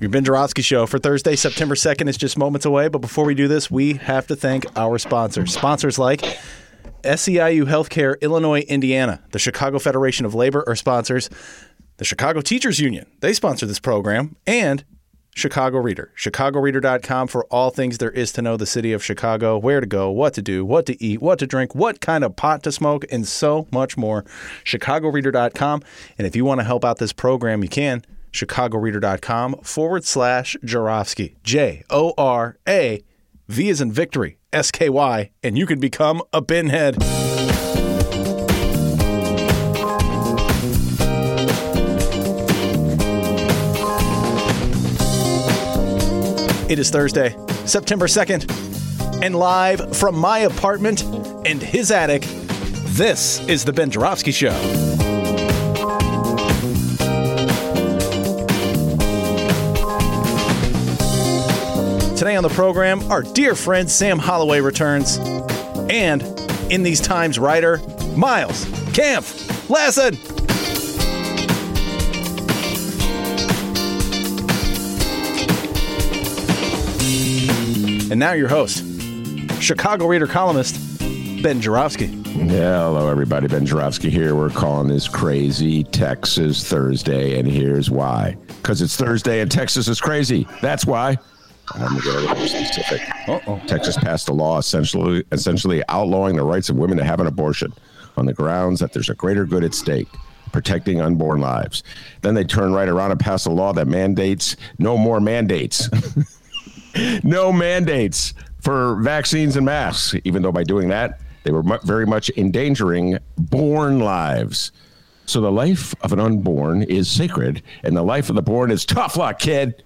Your Ben Joravsky Show for Thursday, September 2nd is just moments away. But before we do this, we have to thank our sponsors. Sponsors like SEIU Healthcare, Illinois, Indiana, the Chicago Federation of Labor are sponsors, the Chicago Teachers Union, they sponsor this program, and Chicago Reader, chicagoreader.com for all things there is to know the city of Chicago, where to go, what to do, what to eat, what to drink, what kind of pot to smoke, and so much more. chicagoreader.com. And if you want to help out this program, you can. chicagoreader.com/Joravsky, J-O-R-A, V as in victory, S-K-Y, and you can become a Benhead. It is Thursday, September 2nd, and live from my apartment and his attic, this is The Ben Joravsky Show. Today on the program, our dear friend Sam Holloway returns, and In These Times writer, Miles Kampf-Lassin. And now your host, Chicago Reader columnist, Ben Joravsky. Yeah, hello, everybody. Ben Joravsky here. We're calling this Crazy Texas Thursday, and here's why. Because it's Thursday and Texas is crazy. That's why. I'm going to get a little more specific. Texas passed a law essentially outlawing the rights of women to have an abortion on the grounds that there's a greater good at stake, protecting unborn lives. Then they turn right around and pass a law that mandates no more mandates. No mandates for vaccines and masks, even though by doing that, they were very much endangering born lives. So the life of an unborn is sacred, and the life of the born is tough luck, kid.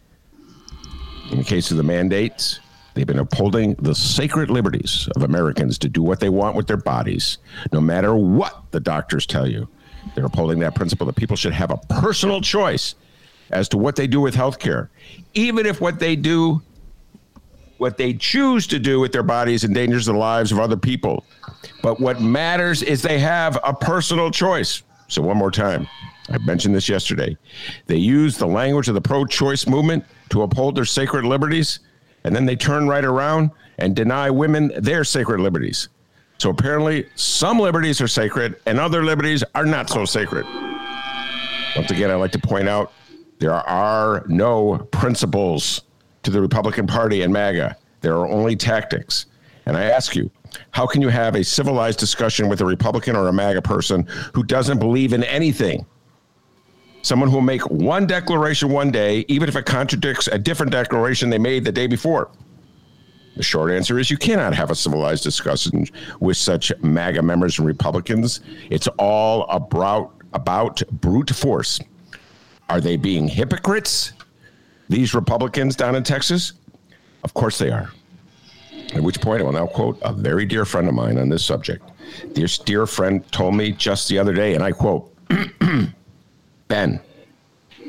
In the case of the mandates, they've been upholding the sacred liberties of Americans to do what they want with their bodies, no matter what the doctors tell you. They're upholding that principle that people should have a personal choice as to what they do with health care, even if what they choose to do with their bodies endangers the lives of other people. But what matters is they have a personal choice. So one more time. I mentioned this yesterday. They use the language of the pro-choice movement to uphold their sacred liberties, and then they turn right around and deny women their sacred liberties. So apparently, some liberties are sacred, and other liberties are not so sacred. Once again, I'd like to point out there are no principles to the Republican Party and MAGA. There are only tactics. And I ask you, how can you have a civilized discussion with a Republican or a MAGA person who doesn't believe in anything? Someone who will make one declaration one day, even if it contradicts a different declaration they made the day before. The short answer is you cannot have a civilized discussion with such MAGA members and Republicans. It's all about brute force. Are they being hypocrites, these Republicans down in Texas? Of course they are. At which point I will now quote a very dear friend of mine on this subject. This dear friend told me just the other day, and I quote, Ben,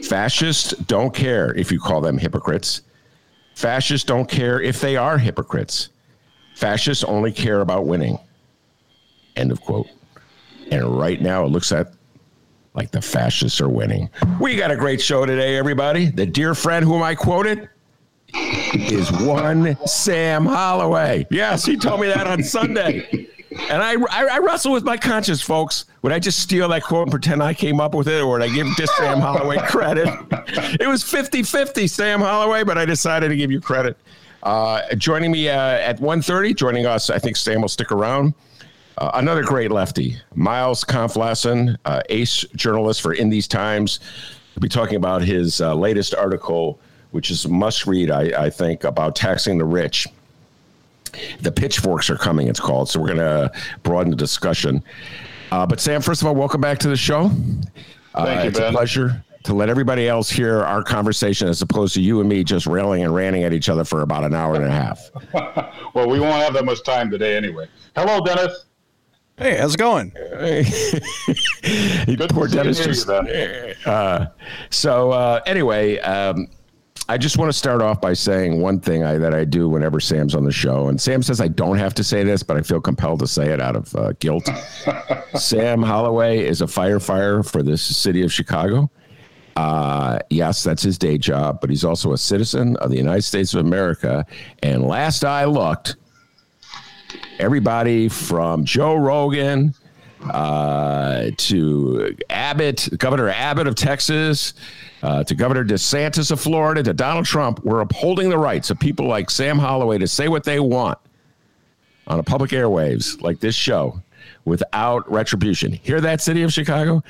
fascists don't care if you call them hypocrites. Fascists don't care if they are hypocrites. Fascists only care about winning. End of quote. And right now it looks like the fascists are winning. We got a great show today, everybody. The dear friend whom I quoted is one Sam Holloway. Yes, he told me that on Sunday. And I wrestle with my conscience, folks. Would I just steal that quote and pretend I came up with it, or would I give just Sam Holloway credit? It was 50-50, Sam Holloway, but I decided to give you credit. Joining me at 1:30, joining us, I think Sam will stick around. Another great lefty, Miles Kampf-Lassin, ace journalist for In These Times. We'll be talking about his latest article, which is a must-read, I think, about taxing the rich. The pitchforks are coming, it's called, so we're going to broaden the discussion. But Sam, first of all, welcome back to the show. Thank you, Ben. It's a pleasure. to let everybody else hear our conversation as opposed to you and me just railing and ranting at each other for about an hour and a half. Well, we won't have that much time today anyway. Hello, Dennis. Hey, how's it going? Poor Dennis. Anyway, I just want to start off by saying one thing that I do whenever Sam's on the show. And Sam says I don't have to say this, but I feel compelled to say it out of guilt. Sam Holloway is a firefighter for the city of Chicago. Yes, that's his day job, but he's also a citizen of the United States of America. And last I looked, everybody from Joe Rogan to Abbott, Governor Abbott of Texas, to Governor DeSantis of Florida, to Donald Trump, were upholding the rights of people like Sam Holloway to say what they want on a public airwaves like this show without retribution. Hear that, city of Chicago?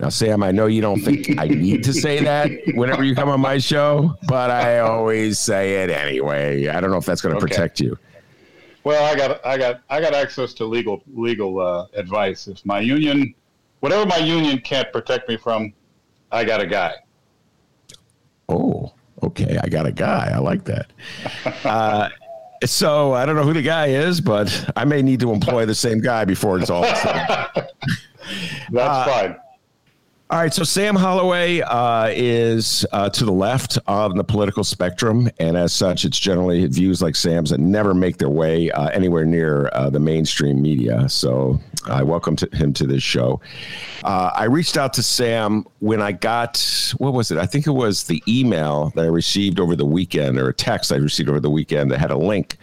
Now, Sam, I know you don't think I need to say that whenever you come on my show, but I always say it anyway. I don't know if that's going to protect you. Well, I got access to legal advice. If my union, whatever my union can't protect me from, I got a guy. Oh, okay. I got a guy. I like that. So I don't know who the guy is, but I may need to employ the same guy before it's all done. That's fine. All right, so Sam Holloway is to the left of the political spectrum, and as such, it's generally views like Sam's that never make their way anywhere near the mainstream media, so I welcome him to this show. I reached out to Sam when I got, what was it? I think it was the email that I received over the weekend, or a text I received over the weekend that had a link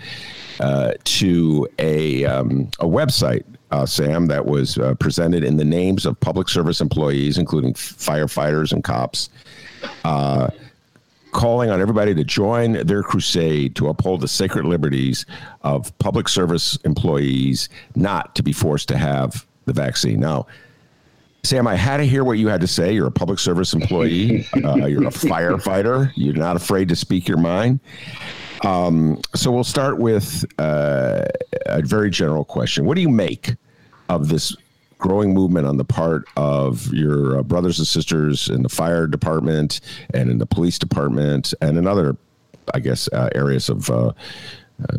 to a website, Sam, that was presented in the names of public service employees, including firefighters and cops, calling on everybody to join their crusade to uphold the sacred liberties of public service employees not to be forced to have the vaccine. Now, Sam, I had to hear what you had to say. You're a public service employee. You're a firefighter. You're not afraid to speak your mind. So we'll start with a very general question. What do you make of this growing movement on the part of your brothers and sisters in the fire department and in the police department and in other, I guess, areas of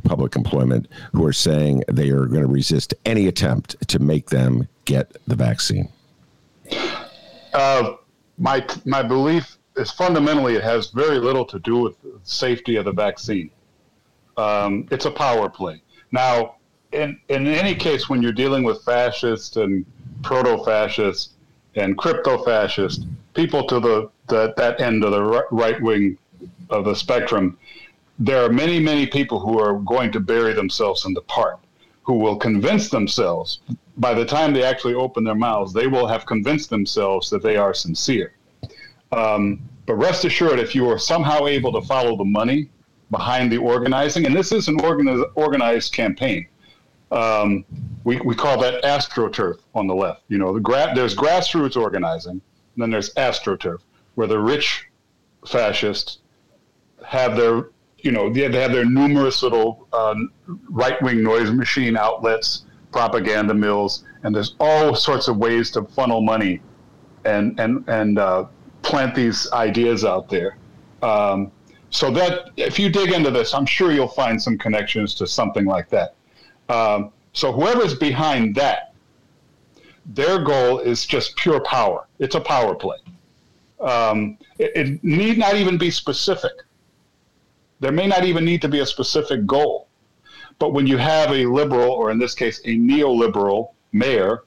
public employment who are saying they are going to resist any attempt to make them get the vaccine? My belief is fundamentally it has very little to do with the safety of the vaccine. It's a power play. Now, in any case, when you're dealing with fascists and proto-fascists and crypto-fascists, people to that end of the right wing of the spectrum, there are many, many people who are going to bury themselves in the park, who will convince themselves, by the time they actually open their mouths, they will have convinced themselves that they are sincere. But rest assured, if you are somehow able to follow the money behind the organizing, and this is an organized campaign, we call that astroturf on the left. You know, there's grassroots organizing, and then there's astroturf, where the rich fascists have their, you know, they have their numerous little right-wing noise machine outlets, propaganda mills, and there's all sorts of ways to funnel money and plant these ideas out there. So that if you dig into this, I'm sure you'll find some connections to something like that. So whoever's behind that, their goal is just pure power. It's a power play. It need not even be specific. There may not even need to be a specific goal. But when you have a liberal, or in this case, a neoliberal mayor,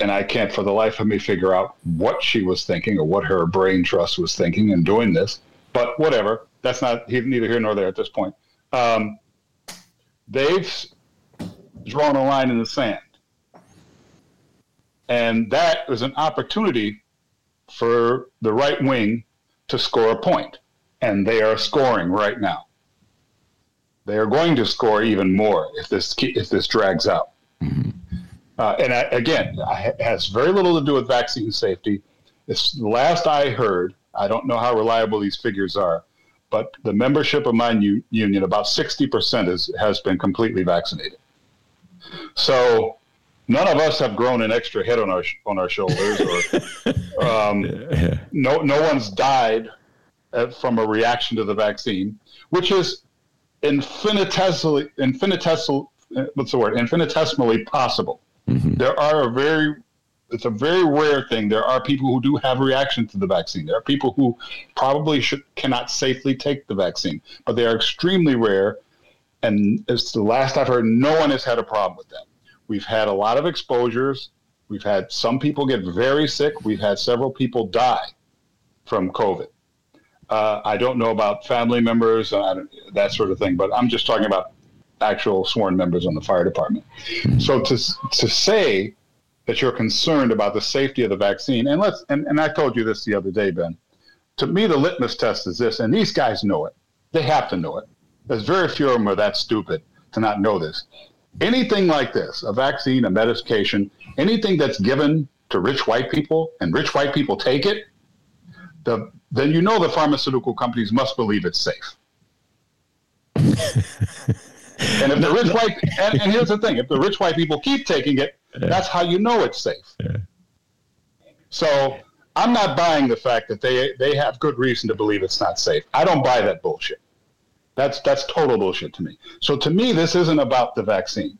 and I can't for the life of me figure out what she was thinking or what her brain trust was thinking in doing this, but whatever. That's not neither here nor there at this point. They've drawn a line in the sand. And that is an opportunity for the right wing to score a point. And they are scoring right now. They are going to score even more if this drags out. Mm-hmm. It has very little to do with vaccine safety. It's last I heard, I don't know how reliable these figures are, but the membership of my union, about 60% has been completely vaccinated. So none of us have grown an extra head on our shoulders, or no one's died from a reaction to the vaccine, which is infinitesimally possible. Mm-hmm. It's a very rare thing. There are people who do have reaction to the vaccine. There are people who probably cannot safely take the vaccine, but they are extremely rare. And it's the last I've heard, no one has had a problem with that. We've had a lot of exposures. We've had some people get very sick. We've had several people die from COVID. I don't know about family members, that sort of thing, but I'm just talking about actual sworn members on the fire department. So to say that you're concerned about the safety of the vaccine, and I told you this the other day, Ben, to me the litmus test is this, and these guys know it. They have to know it. There's very few of them are that stupid to not know this. Anything like this, a vaccine, a medication, anything that's given to rich white people and rich white people take it, then you know the pharmaceutical companies must believe it's safe. And if the rich white, and here's the thing, if the rich white people keep taking it, that's how you know it's safe. Yeah. So I'm not buying the fact that they have good reason to believe it's not safe. I don't buy that bullshit. That's total bullshit to me. So to me, this isn't about the vaccine.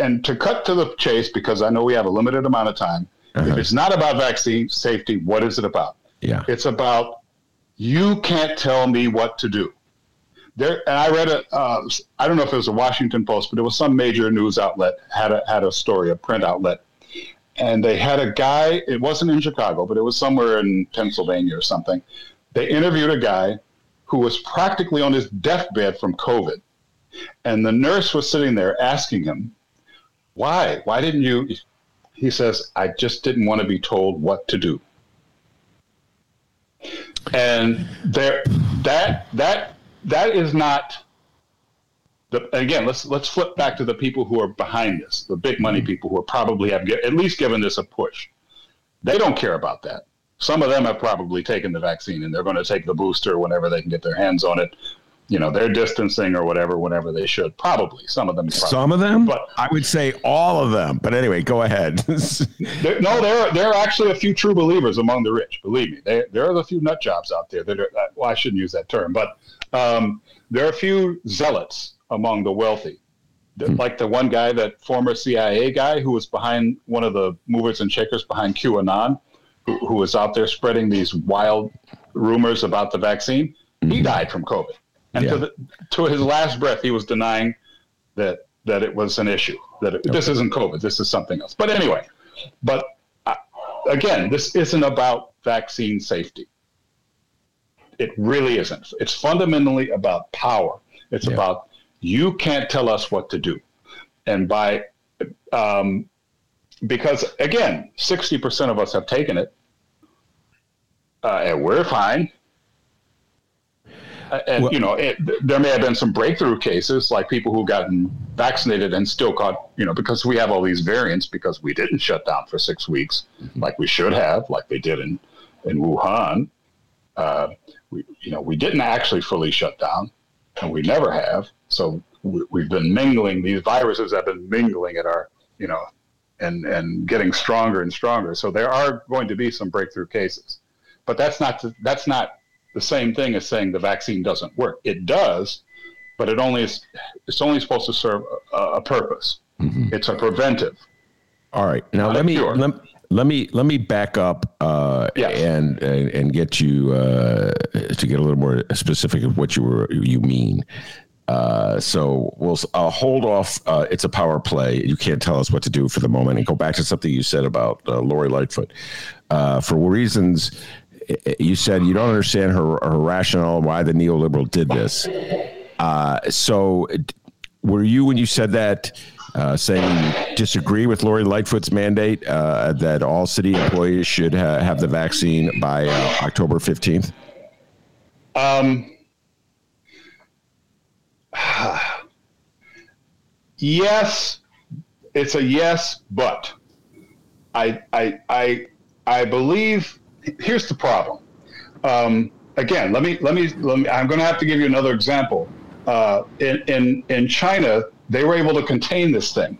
And to cut to the chase, because I know we have a limited amount of time, if it's not about vaccine safety, what is it about? Yeah. It's about, you can't tell me what to do. And I read I don't know if it was a Washington Post, but it was some major news outlet had a story, a print outlet, and they had a guy. It wasn't in Chicago, but it was somewhere in Pennsylvania or something. They interviewed a guy who was practically on his deathbed from COVID, and the nurse was sitting there asking him, "Why? Why didn't you?" He says, "I just didn't want to be told what to do." And That is not the. Again, let's flip back to the people who are behind this, the big money people who are probably have at least given this a push. They don't care about that. Some of them have probably taken the vaccine and they're going to take the booster whenever they can get their hands on it. You know, they're distancing or whatever whenever they should. Probably some of them. Some of them, but I would say all of them. But anyway, go ahead. there are actually a few true believers among the rich. Believe me, there are a few nut jobs out there that are. Well, I shouldn't use that term, but. There are a few zealots among the wealthy, like the one guy, that former CIA guy who was behind one of the movers and shakers behind QAnon, who was out there spreading these wild rumors about the vaccine. He died from COVID. And to his last breath, he was denying that it was an issue, this isn't COVID, this is something else. But anyway, again, this isn't about vaccine safety. It really isn't. It's fundamentally about power. It's about, you can't tell us what to do. And because again, 60% of us have taken it, and we're fine. There may have been some breakthrough cases, like people who gotten vaccinated and still caught, because we have all these variants because we didn't shut down for 6 weeks, like we should have, like they did in Wuhan. We didn't actually fully shut down, and we never have. So we've been mingling. These viruses have been mingling at our, and getting stronger and stronger. So there are going to be some breakthrough cases, but that's not the same thing as saying the vaccine doesn't work. It does, but it's only supposed to serve a purpose. Mm-hmm. It's a preventive. All right. Now let me back up and get you to get a little more specific of what you mean. So we'll hold off. It's a power play. You can't tell us what to do for the moment, and go back to something you said about Lori Lightfoot. For reasons you said you don't understand her rationale why the neoliberal did this. So were you, when you said that, saying you disagree with Lori Lightfoot's mandate that all city employees should have the vaccine by October 15th? Yes, it's a yes, but I believe, here's the problem. Again, let me. I'm going to have to give you another example. In China, they were able to contain this thing.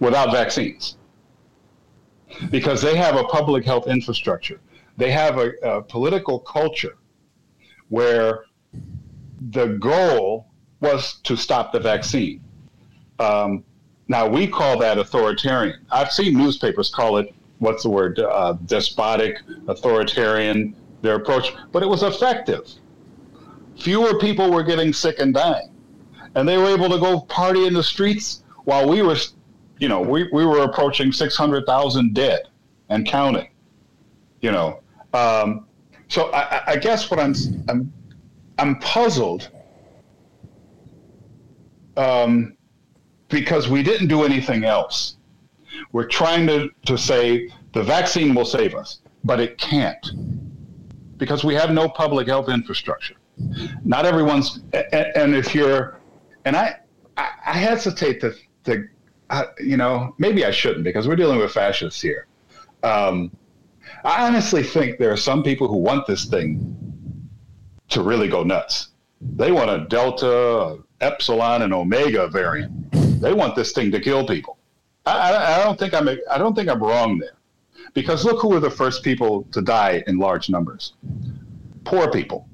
without vaccines, because they have a public health infrastructure. They have a political culture where the goal was to stop the vaccine. Now, we call that authoritarian. I've seen newspapers call it, despotic, authoritarian, their approach. But it was effective. Fewer people were getting sick and dying. And they were able to go party in the streets while we were, you know, we were approaching 600,000 dead and counting, you know. So I guess what I'm puzzled because we didn't do anything else. We're trying to say the vaccine will save us, but it can't, because we have no public health infrastructure. Not everyone's, and if you're, and I hesitate to you know, maybe I shouldn't, because we're dealing with fascists here. I honestly think there are some people who want this thing to really go nuts. They want a Delta, Epsilon, and Omega variant. They want this thing to kill people. I don't think I'm wrong there, because look who were the first people to die in large numbers: poor people,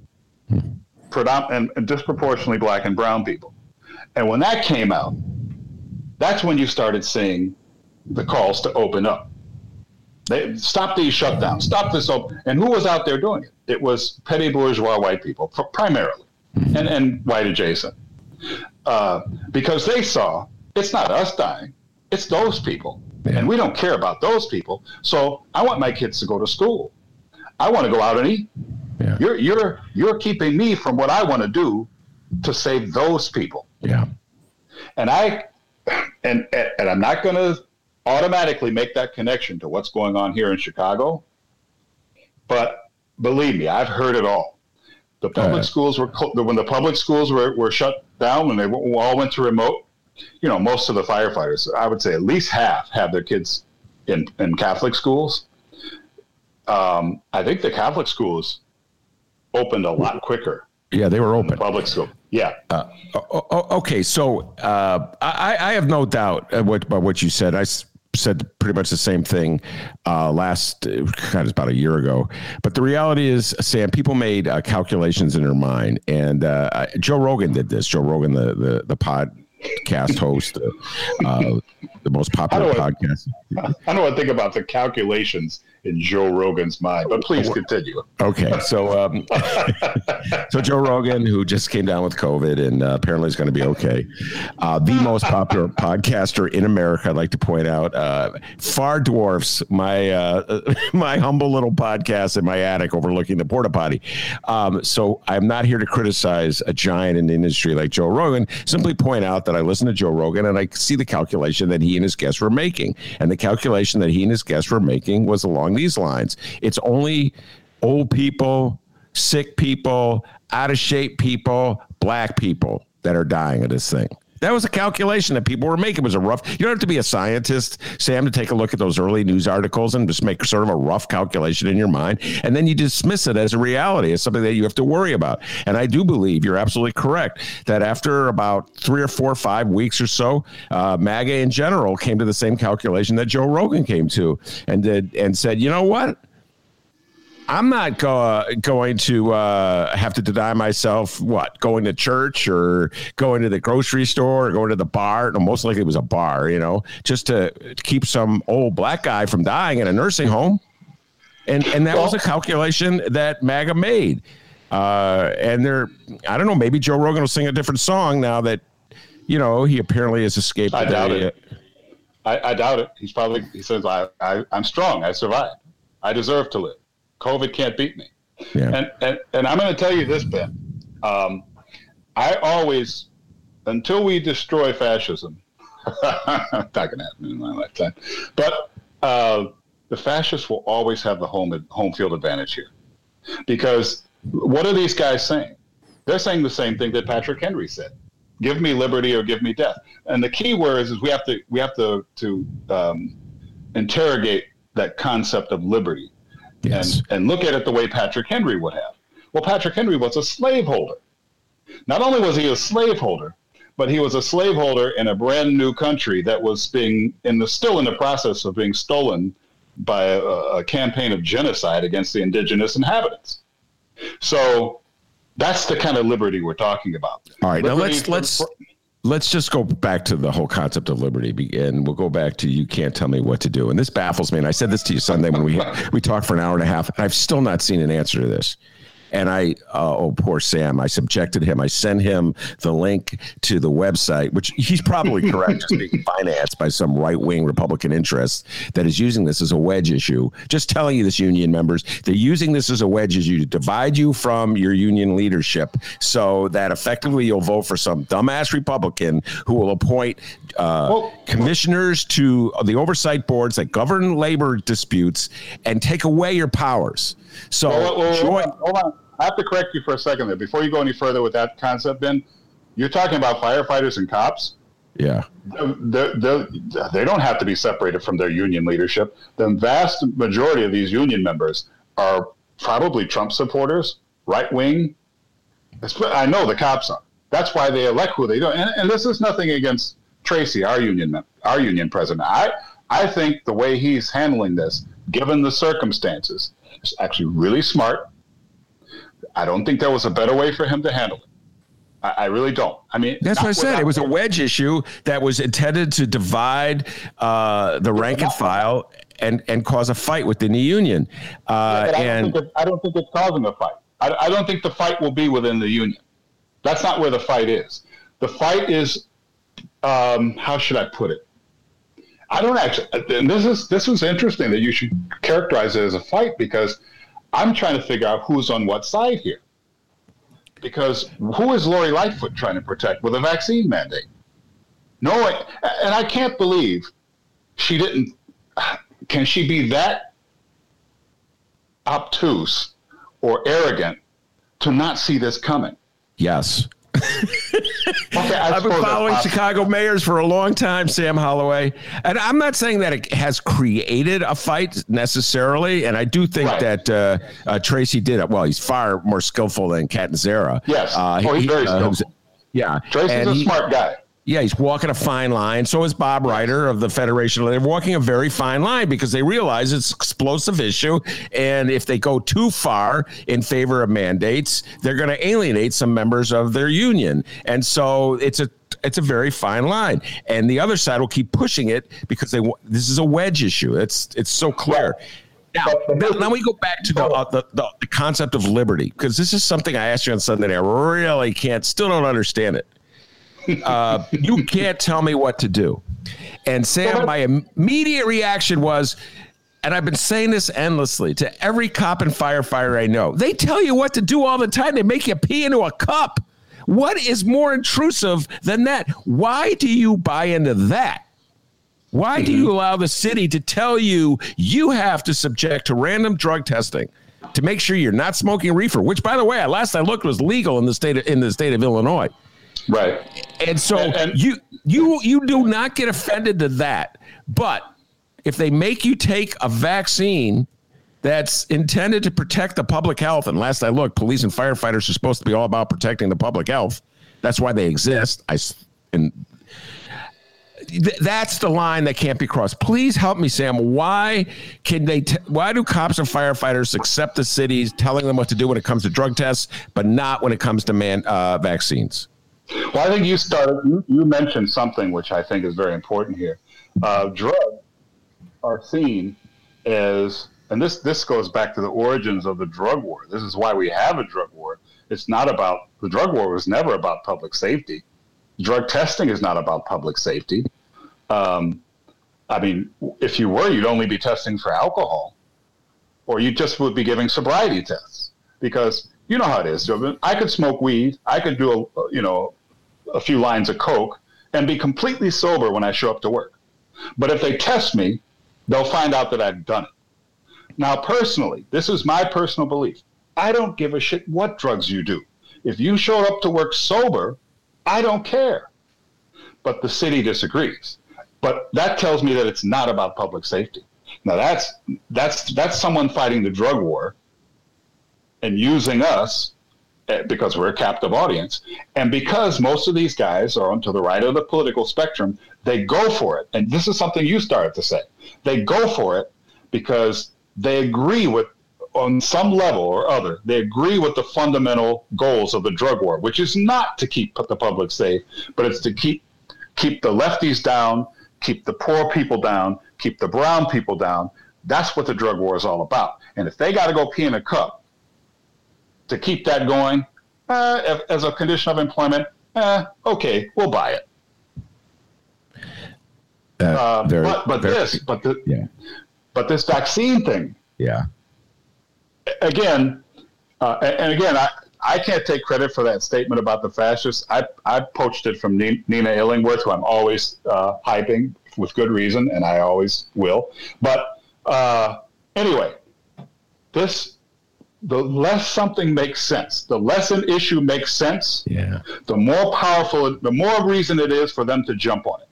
and disproportionately black and brown people. And when that came out, that's when you started seeing the calls to open up. They stop these shutdowns, stop this open. And who was out there doing it? It was petty bourgeois white people, primarily, and white adjacent, because they saw it's not us dying. It's those people, and we don't care about those people. So I want my kids to go to school. I want to go out and eat. Yeah. You're keeping me from what I want to do to save those people. Yeah. And I I'm not going to automatically make that connection to what's going on here in Chicago, but believe me, I've heard it all. The public schools were when the public schools were shut down, when they all went to remote. You know, most of the firefighters, I would say at least half, have their kids in Catholic schools. I think the Catholic schools opened a lot quicker. Yeah, they were open. The public school. Yeah. Okay. So I have no doubt about what you said. I said pretty much the same thing about a year ago. But the reality is, Sam, people made calculations in their mind. And Joe Rogan did this. Joe Rogan, the podcast host, the most popular podcast. I don't want to think about the calculations in Joe Rogan's mind, but please continue. Okay, so so Joe Rogan, who just came down with COVID and apparently is going to be okay, the most popular podcaster in America, I'd like to point out, far dwarfs my humble little podcast in my attic overlooking the porta potty. So I'm not here to criticize a giant in the industry like Joe Rogan. Simply point out that I listen to Joe Rogan and I see the calculation that he and his guests were making, and the calculation that he and his guests were making was along these lines. It's only old people, sick people, out of shape people, black people that are dying of this thing. That was a calculation that people were making. It was a rough. You don't have to be a scientist, Sam, to take a look at those early news articles and just make sort of a rough calculation in your mind. And then you dismiss it as a reality, as something that you have to worry about. And I do believe you're absolutely correct that after about 3 or 4 or 5 weeks or so, MAGA in general came to the same calculation that Joe Rogan came to and did, and said, you know what? I'm not going to have to deny myself, going to church or going to the grocery store or going to the bar. No, most likely it was a bar, you know, just to keep some old black guy from dying in a nursing home. And that was a calculation that MAGA made. And I don't know, maybe Joe Rogan will sing a different song now that, you know, he apparently has escaped. I doubt it. I doubt it. He's probably, he says, I'm strong. I survived. I deserve to live. COVID can't beat me. Yeah. And I'm going to tell you this, Ben. I always, until we destroy fascism, not going to happen in my lifetime, but the fascists will always have the home field advantage here. Because what are these guys saying? They're saying the same thing that Patrick Henry said. Give me liberty or give me death. And the key word is we have to interrogate that concept of liberty. Yes. And look at it the way Patrick Henry would have. Well, Patrick Henry was a slaveholder. Not only was he a slaveholder, but he was a slaveholder in a brand new country that was being still in the process of being stolen by a campaign of genocide against the indigenous inhabitants. So that's the kind of liberty we're talking about. All right, liberty now let's just go back to the whole concept of liberty, and we'll go back to you can't tell me what to do. And this baffles me. And I said this to you Sunday when we talked for an hour and a half, and I've still not seen an answer to this. And I poor Sam, I subjected him. I sent him the link to the website, which he's probably correct, is being financed by some right-wing Republican interest that is using this as a wedge issue. Just telling you this, union members, they're using this as a wedge issue to divide you from your union leadership so that effectively you'll vote for some dumbass Republican who will appoint commissioners to the oversight boards that govern labor disputes and take away your powers. So hold on. I have to correct you for a second there. Before you go any further with that concept, Ben, you're talking about firefighters and cops. Yeah. They don't have to be separated from their union leadership. The vast majority of these union members are probably Trump supporters, right wing. I know the cops are. That's why they elect who they do. And this is nothing against Tracy, our union president. I think the way he's handling this, given the circumstances, is actually really smart. I don't think there was a better way for him to handle it. I really don't. I mean, that's what I said. It was a wedge issue that was intended to divide the rank and file and cause a fight within the union. I don't think it's causing a fight. I don't think the fight will be within the union. That's not where the fight is. The fight is, how should I put it? I don't actually, and this is interesting that you should characterize it as a fight, because I'm trying to figure out who's on what side here. Because who is Lori Lightfoot trying to protect with a vaccine mandate? No, and I can't believe she didn't. Can she be that obtuse or arrogant to not see this coming? Yes. Okay, I've been following Chicago mayors for a long time, Sam Holloway. And I'm not saying that it has created a fight necessarily. And I do think that Tracy did it. Well, he's far more skillful than Catanzara. Yes. He's very skillful. Yeah. Tracy's a smart guy. Yeah, he's walking a fine line. So is Bob Ryder of the Federation. They're walking a very fine line because they realize it's an explosive issue. And if they go too far in favor of mandates, they're going to alienate some members of their union. And so it's a very fine line. And the other side will keep pushing it because this is a wedge issue. It's so clear. Now we go back to the concept of liberty, because this is something I asked you on Sunday. I really still don't understand it. You can't tell me what to do. And Sam, my immediate reaction was, and I've been saying this endlessly to every cop and firefighter I know, they tell you what to do all the time. They make you pee into a cup. What is more intrusive than that? Why do you buy into that? Why do you allow the city to tell you you have to subject to random drug testing to make sure you're not smoking reefer, which, by the way, last I looked was legal in the state of Illinois. Right. And so you do not get offended to that. But if they make you take a vaccine that's intended to protect the public health, and last I looked, police and firefighters are supposed to be all about protecting the public health. That's why they exist. That's the line that can't be crossed. Please help me, Sam. Why do cops and firefighters accept the cities telling them what to do when it comes to drug tests, but not when it comes to vaccines? Well, I think you mentioned something which I think is very important here. Drugs are seen as, and this goes back to the origins of the drug war. This is why we have a drug war. It's not about, the drug war was never about public safety. Drug testing is not about public safety. I mean, if you were, you'd only be testing for alcohol, or you just would be giving sobriety tests, because you know how it is. I could smoke weed. I could do a few lines of coke and be completely sober when I show up to work. But if they test me, they'll find out that I've done it. Now, personally, this is my personal belief. I don't give a shit what drugs you do. If you showed up to work sober, I don't care. But the city disagrees. But that tells me that it's not about public safety. Now, that's someone fighting the drug war and using us because we're a captive audience. And because most of these guys are onto the right of the political spectrum, they go for it. And this is something you started to say. They go for it because they agree with, on some level or other, they agree with the fundamental goals of the drug war, which is not to keep the public safe, but it's to keep the lefties down, keep the poor people down, keep the brown people down. That's what the drug war is all about. And if they got to go pee in a cup to keep that going as a condition of employment, okay, we'll buy it. But this vaccine thing. Yeah. Again, I can't take credit for that statement about the fascists. I poached it from Nina Illingworth, who I'm always hyping with good reason, and I always will. But anyway, the less something makes sense, the less an issue makes sense, the more powerful, the more reason it is for them to jump on it.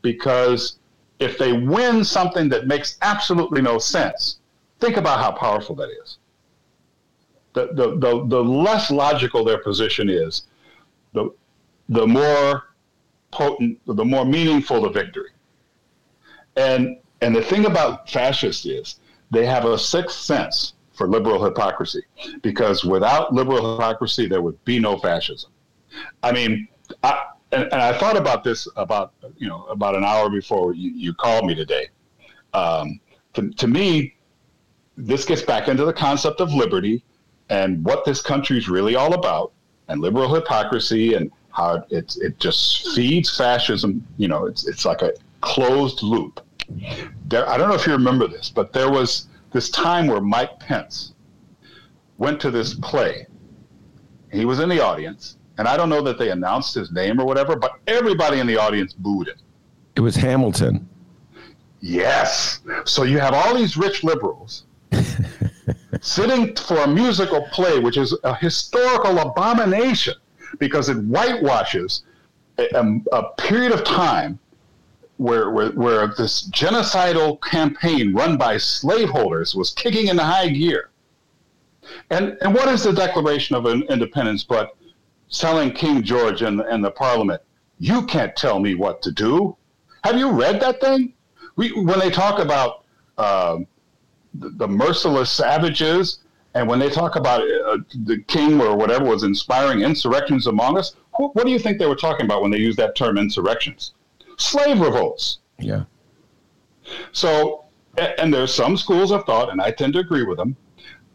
Because if they win something that makes absolutely no sense, think about how powerful that is. The less logical their position is, the more potent, the more meaningful the victory. And the thing about fascists is they have a sixth sense for liberal hypocrisy, because without liberal hypocrisy, there would be no fascism. I mean, I thought about this about an hour before you called me today. To me, this gets back into the concept of liberty and what this country's really all about, and liberal hypocrisy, and how it just feeds fascism. You know, it's like a closed loop. There, I don't know if you remember this, but there was this time where Mike Pence went to this play. He was in the audience, and I don't know that they announced his name or whatever, but everybody in the audience booed him. It was Hamilton. Yes. So you have all these rich liberals sitting for a musical play, which is a historical abomination because it whitewashes a period of time where this genocidal campaign run by slaveholders was kicking into high gear. And what is the Declaration of Independence but selling King George and the Parliament? You can't tell me what to do. Have you read that thing? When they talk about the merciless savages, and when they talk about the king or whatever was inspiring insurrections among us, what do you think they were talking about when they used that term insurrections? Slave revolts. Yeah. So, and there's some schools of thought, and I tend to agree with them,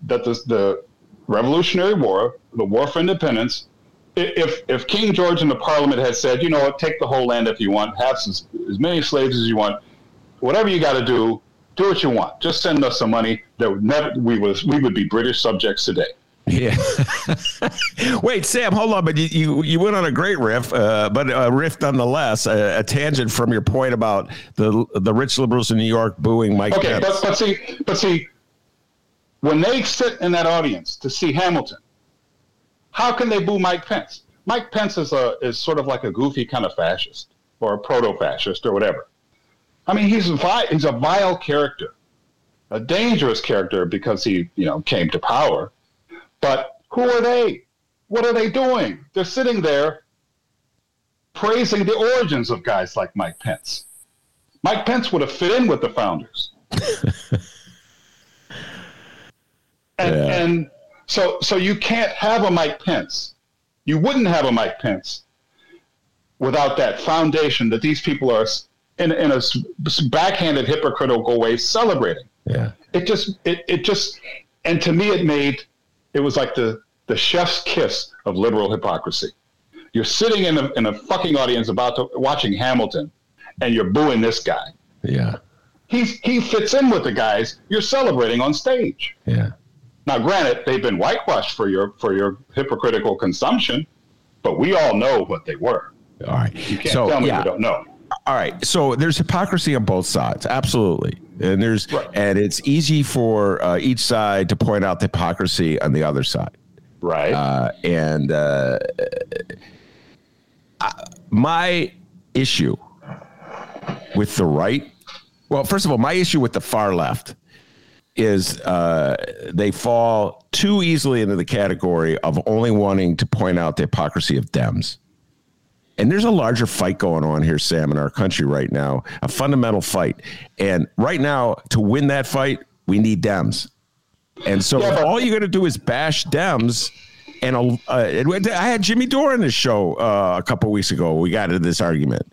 that the Revolutionary War, the War for Independence, if King George and the Parliament had said, you know what, take the whole land if you want, have as many slaves as you want, whatever you got to do, do what you want. Just send us some money. That would never. We would be British subjects today. Yeah. Wait, Sam, hold on. But you went on a great riff, but a riff nonetheless, a tangent from your point about the rich liberals in New York booing Mike Pence. Okay, but see, when they sit in that audience to see Hamilton, how can they boo Mike Pence? Mike Pence is sort of like a goofy kind of fascist or a proto-fascist or whatever. I mean, he's a vile character, a dangerous character because he, came to power. But who are they? What are they doing? They're sitting there praising the origins of guys like Mike Pence. Mike Pence would have fit in with the founders. And so you can't have a Mike Pence. You wouldn't have a Mike Pence without that foundation that these people are in a backhanded, hypocritical way, celebrating. Yeah. It just, and to me, it was like the chef's kiss of liberal hypocrisy. You're sitting in a fucking audience watching Hamilton, and you're booing this guy. Yeah. He fits in with the guys you're celebrating on stage. Yeah. Now, granted, they've been whitewashed for your hypocritical consumption, but we all know what they were. All right. You can't tell me you don't know. All right. So there's hypocrisy on both sides. Absolutely. And and it's easy for each side to point out the hypocrisy on the other side. Right. My issue with the right. Well, first of all, my issue with the far left is they fall too easily into the category of only wanting to point out the hypocrisy of Dems. And there's a larger fight going on here, Sam, in our country right now, a fundamental fight. And right now, to win that fight, we need Dems. And so all you're going to do is bash Dems. And I had Jimmy Dore on this show a couple of weeks ago. We got into this argument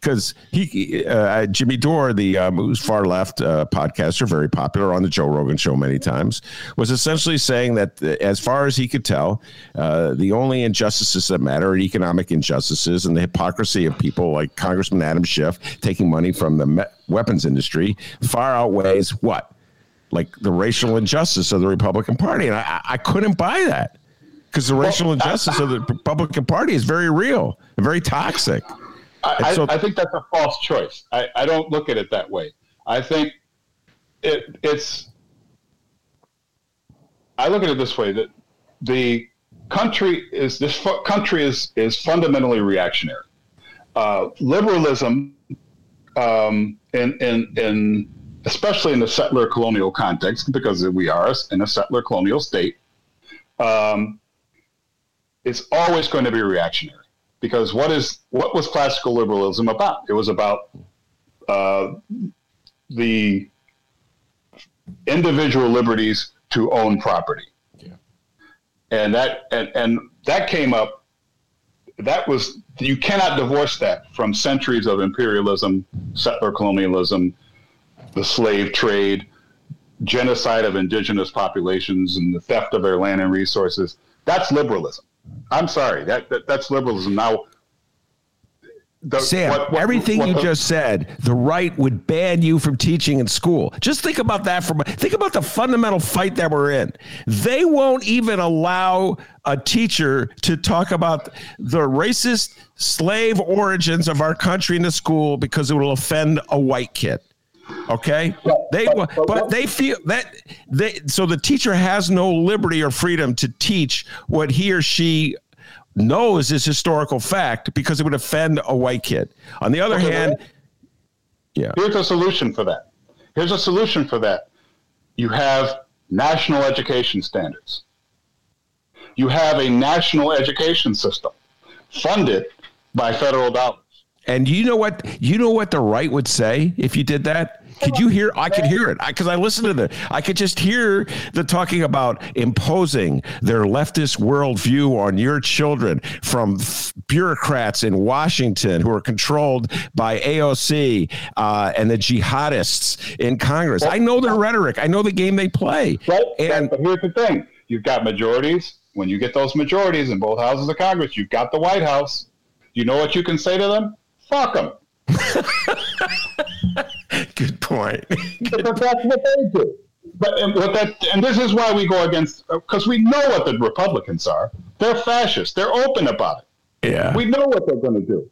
because Jimmy Dore, the who's far left podcaster, very popular on the Joe Rogan show many times, was essentially saying that as far as he could tell, the only injustices that matter are economic injustices and the hypocrisy of people like Congressman Adam Schiff taking money from the weapons industry far outweighs what? Like the racial injustice of the Republican Party. And I couldn't buy that. Because the racial injustice of the Republican Party is very real and very toxic. I think that's a false choice. I don't look at it that way. I think it's – I look at it this way, that the country is – this country is fundamentally reactionary. Liberalism, especially in the settler colonial context, because we are in a settler colonial state, it's always going to be reactionary, because what was classical liberalism about? It was about the individual liberties to own property, and that came up. That was, you cannot divorce that from centuries of imperialism, settler colonialism, the slave trade, genocide of indigenous populations, and the theft of their land and resources. That's liberalism. I'm sorry. That's liberalism. Now, Sam, just said, the right would ban you from teaching in school. Just think about that. Think about the fundamental fight that we're in. They won't even allow a teacher to talk about the racist slave origins of our country in the school because it will offend a white kid. Okay, they feel that so the teacher has no liberty or freedom to teach what he or she knows is historical fact because it would offend a white kid. On the other hand, here's a solution for that. You have national education standards. You have a national education system funded by federal dollars. And you know what the right would say if you did that? Could you hear? I could hear it because I listened to them. I could just hear the talking about imposing their leftist worldview on your children from bureaucrats in Washington who are controlled by AOC and the jihadists in Congress. I know their rhetoric. I know the game they play. Right. But here's the thing. You've got majorities. When you get those majorities in both houses of Congress, you've got the White House. You know what you can say to them? Fuck them. Good point. But that's what they do. And this is why we go against, because we know what the Republicans are. They're fascists. They're open about it. Yeah. We know what they're going to do.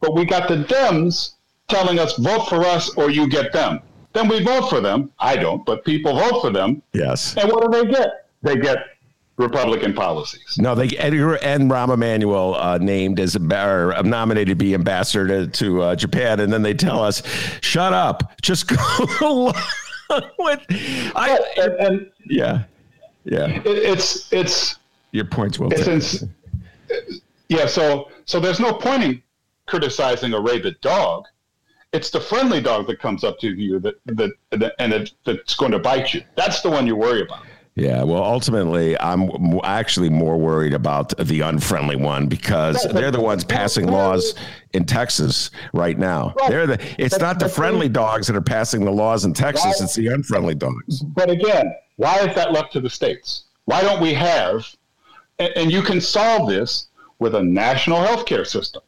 But we got the Dems telling us, vote for us or you get them. Then we vote for them. I don't, but people vote for them. Yes. And what do they get? They get Republican policies. No, and Rahm Emanuel named as nominated to be ambassador to Japan, and then they tell us, "Shut up, just go." It's your points will. So there's no point in criticizing a rabid dog. It's the friendly dog that comes up to you that's going to bite you. That's the one you worry about. Yeah, well, ultimately, I'm actually more worried about the unfriendly one because they're the ones passing laws in Texas right now. Right. It's not the friendly dogs that are passing the laws in Texas. It's the unfriendly dogs. But again, why is that left to the states? Why don't we have, and you can solve this with a national healthcare system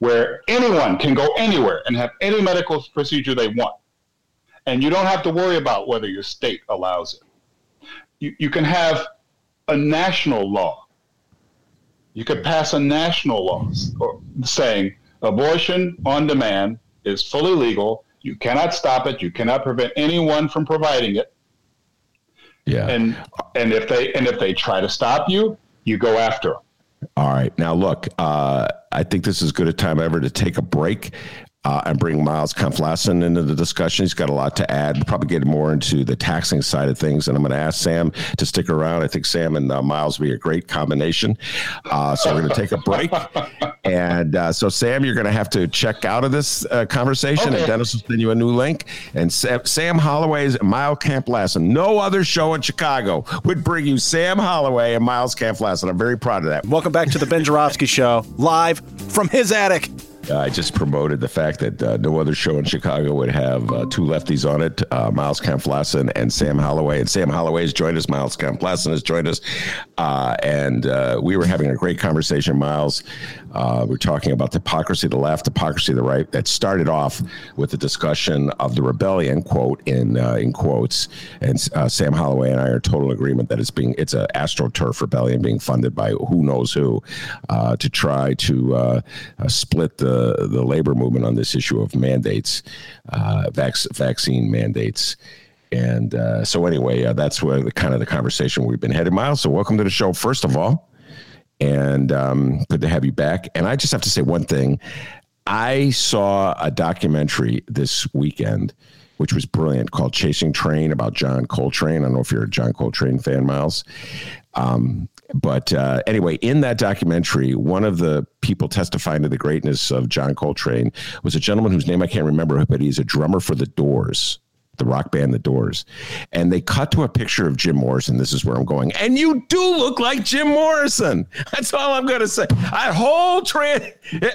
where anyone can go anywhere and have any medical procedure they want. And you don't have to worry about whether your state allows it. You can have a national law. You could pass a national law saying abortion on demand is fully legal. You cannot stop it. You cannot prevent anyone from providing it. Yeah. And if they try to stop you, you go after them. All right. Now, look, I think this is as good a time ever to take a break. and bring Miles Kampf-Lassin into the discussion. He's got a lot to add. We'll probably get more into the taxing side of things. And I'm going to ask Sam to stick around. I think Sam and Miles will be a great combination. So we're going to take a break. And so, Sam, you're going to have to check out of this conversation. Okay. And Dennis will send you a new link. And Sam Holloway's and Miles Kampf-Lassin. No other show in Chicago would bring you Sam Holloway and Miles Kampf-Lassin. I'm very proud of that. Welcome back to the Ben Joravsky Show, live from his attic. I just promoted the fact that no other show in Chicago would have two lefties on it, Miles Kampf-Lassin and Sam Holloway. And Sam Holloway has joined us. Miles Kampf-Lassin has joined us. And we were having a great conversation, Miles. We're talking about the hypocrisy of the left, hypocrisy of the right. That started off with the discussion of the rebellion, quote, in quotes. And Sam Holloway and I are in total agreement that it's an AstroTurf rebellion being funded by who knows who to try to split the labor movement on this issue of mandates, vaccine mandates. And so anyway, that's where the conversation we've been headed, Miles. So welcome to the show, first of all. And good to have you back. And I just have to say one thing. I saw a documentary this weekend, which was brilliant, called Chasing Train, about John Coltrane. I don't know if you're a John Coltrane fan, Miles. But anyway, in that documentary, one of the people testifying to the greatness of John Coltrane was a gentleman whose name I can't remember, but he's a drummer for The Doors, the rock band The Doors. And they cut to a picture of Jim Morrison. This is where I'm going. And you do look like Jim Morrison. That's all I'm going to say.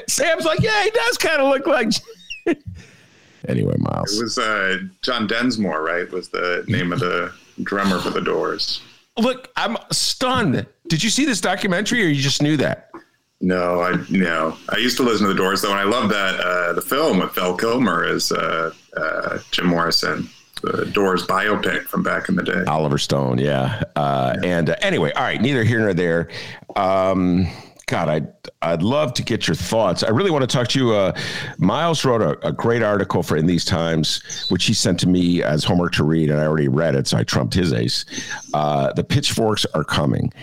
Sam's like, yeah, he does kind of look like Anyway, Miles. It was John Densmore, right, was the name of the drummer for The Doors. Look, I'm stunned. Did you see this documentary or you just knew that? No, I used to listen to The Doors, though, and I love that the film with Val Kilmer is Jim Morrison, the Doors biopic from back in the day. Oliver Stone, yeah. And anyway, all right, neither here nor there. God, I'd love to get your thoughts. I really want to talk to you. Miles wrote a great article for In These Times, which he sent to me as homework to read, and I already read it, so I trumped his ace. The pitchforks are coming.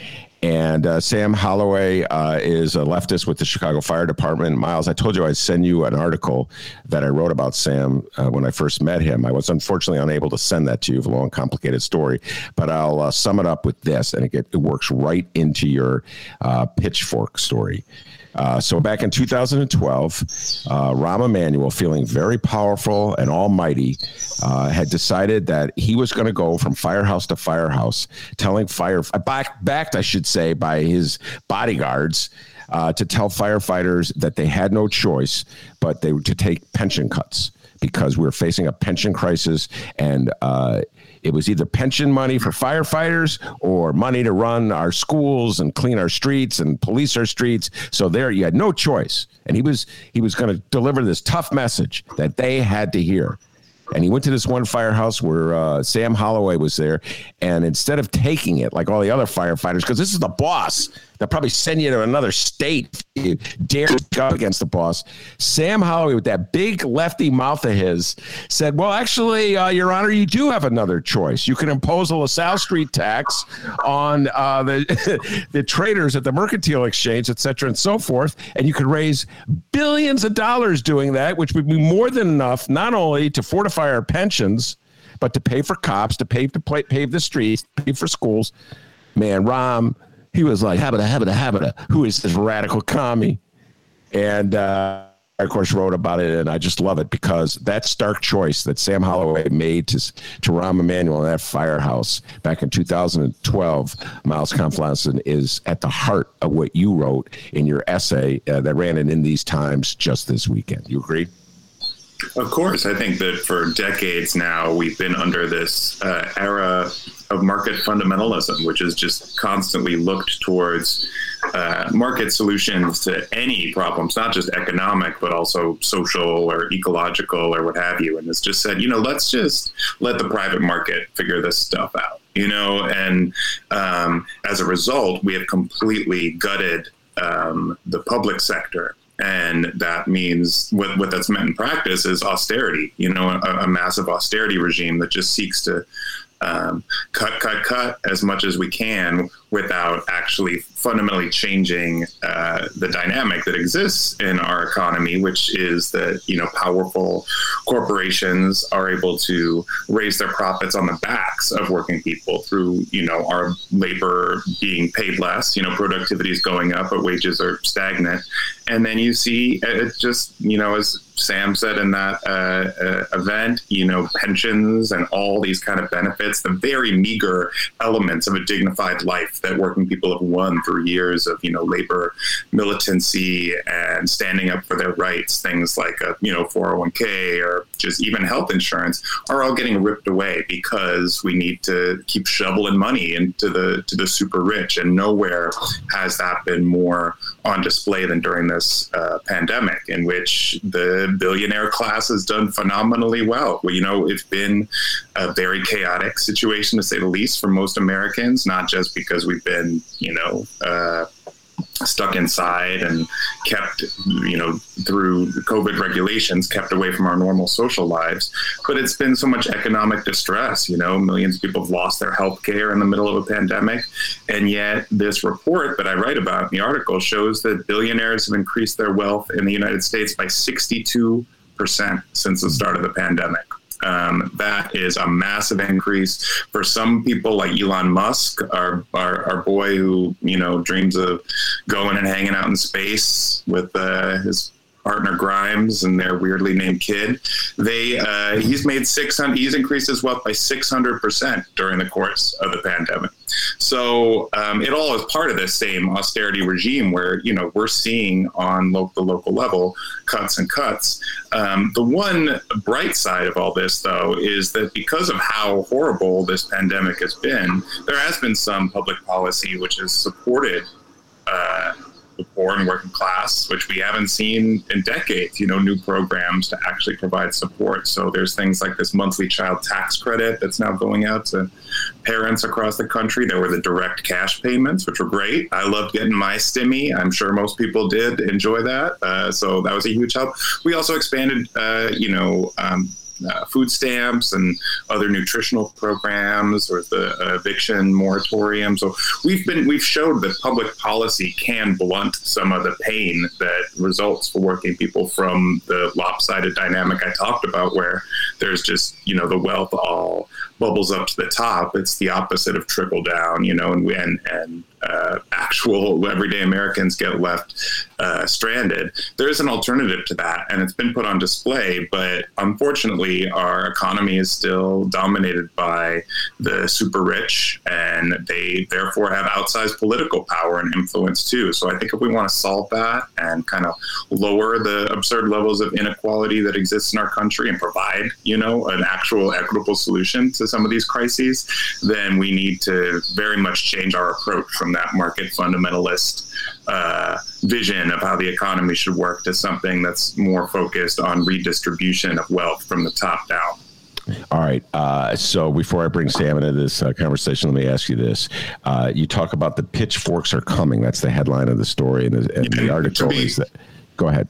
And Sam Holloway is a leftist with the Chicago Fire Department. Miles, I told you I'd send you an article that I wrote about Sam when I first met him. I was unfortunately unable to send that to you. It's a long, complicated story, but I'll sum it up with this, and it works right into your pitchfork story. So back in 2012, Rahm Emanuel, feeling very powerful and almighty, had decided that he was going to go from firehouse to firehouse, telling backed, I should say, by his bodyguards to tell firefighters that they had no choice, but they were to take pension cuts because we were facing a pension crisis, and it was either pension money for firefighters or money to run our schools and clean our streets and police our streets. So there you had no choice. And he was going to deliver this tough message that they had to hear. And he went to this one firehouse where Sam Holloway was there. And instead of taking it like all the other firefighters, because this is the boss, they'll probably send you to another state if you dare to go against the boss. Sam Holloway, with that big lefty mouth of his, said, well, actually, Your Honor, you do have another choice. You can impose a LaSalle Street tax on the traders at the Mercantile Exchange, et cetera, and so forth. And you could raise billions of dollars doing that, which would be more than enough, not only to fortify our pensions, but to pay for cops, to pave the streets, pay for schools. Man, Rahm, he was like, habita, who is this radical commie? And I, of course, wrote about it, and I just love it because that stark choice that Sam Holloway made to Rahm Emanuel in that firehouse back in 2012, Miles Kampf-Lassin, is at the heart of what you wrote in your essay that ran in These Times just this weekend. You agree? Of course. I think that for decades now, we've been under this era of market fundamentalism, which is just constantly looked towards market solutions to any problems, not just economic, but also social or ecological or what have you. And it's just said, let's just let the private market figure this stuff out, and as a result, we have completely gutted the public sector. And that means what that's meant in practice is austerity, a massive austerity regime that just seeks to cut as much as we can without actually fundamentally changing the dynamic that exists in our economy, which is that, you know, powerful corporations are able to raise their profits on the backs of working people through, you know, our labor being paid less, you know, productivity is going up, but wages are stagnant. And then you see it's just, you know, as Sam said in that event, you know, pensions and all these kind of benefits, the very meager elements of a dignified life that working people have won through years of, you know, labor militancy and standing up for their rights, things like, you know, 401k or just even health insurance are all getting ripped away because we need to keep shoveling money into the super rich. And nowhere has that been more on display than during this pandemic, in which the billionaire class has done phenomenally well. Well, you know, it's been a very chaotic situation, to say the least, for most Americans, not just because we've been, you know, stuck inside and kept, you know, through COVID regulations, kept away from our normal social lives. But it's been so much economic distress, you know, millions of people have lost their health care in the middle of a pandemic. And yet this report that I write about in the article shows that billionaires have increased their wealth in the United States by 62% since the start of the pandemic. That is a massive increase for some people like Elon Musk, our boy who, you know, dreams of going and hanging out in space with his partner Grimes and their weirdly named kid. He's increased his wealth by 600% during the course of the pandemic. So it all is part of this same austerity regime where, you know, we're seeing on the local level cuts and cuts. The one bright side of all this, though, is that because of how horrible this pandemic has been, there has been some public policy which has supported the poor and working class, which we haven't seen in decades, you know, new programs to actually provide support. So there's things like this monthly child tax credit that's now going out to parents across the country. There were the direct cash payments, which were great. I loved getting my stimmy. I'm sure most people did enjoy that. So that was a huge help. We also expanded, food stamps and other nutritional programs, or the eviction moratorium. So we've showed that public policy can blunt some of the pain that results for working people from the lopsided dynamic I talked about, where there's just, you know, the wealth all bubbles up to the top. It's the opposite of trickle down, you know, and actual everyday Americans get left stranded. There is an alternative to that, and it's been put on display, but unfortunately our economy is still dominated by the super rich, and they therefore have outsized political power and influence too. So I think if we want to solve that and kind of lower the absurd levels of inequality that exists in our country and provide, you know, an actual equitable solution to some of these crises, then we need to very much change our approach from that market fundamentalist vision of how the economy should work to something that's more focused on redistribution of wealth from the top down. All right. So before I bring Sam into this conversation, let me ask you this. You talk about the pitchforks are coming. That's the headline of the story. And the article is that. Go ahead.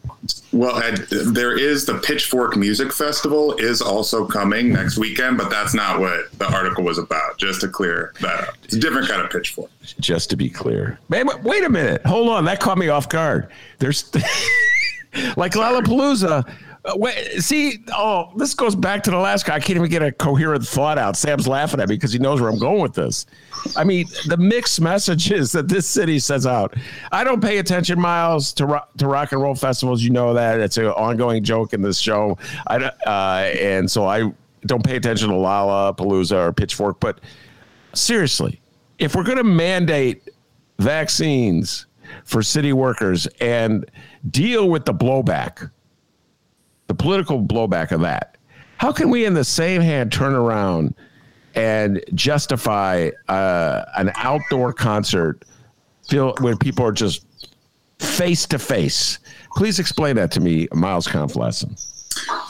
Well, there is the Pitchfork Music Festival is also coming next weekend, but that's not what the article was about, just to clear that up. It's a different kind of pitchfork. Just to be clear. Wait a minute. Hold on. That caught me off guard. There's like Lollapalooza. This goes back to the last guy. I can't even get a coherent thought out. Sam's laughing at me because he knows where I'm going with this. I mean, the mixed messages that this city sends out. I don't pay attention, Miles, to rock and roll festivals. You know that. It's an ongoing joke in this show. And so I don't pay attention to Lollapalooza or Pitchfork. But seriously, if we're going to mandate vaccines for city workers and deal with the blowback, the political blowback of that, how can we in the same hand turn around and justify an outdoor concert where people are just face to face? Please explain that to me, Miles Kampf-Lassin.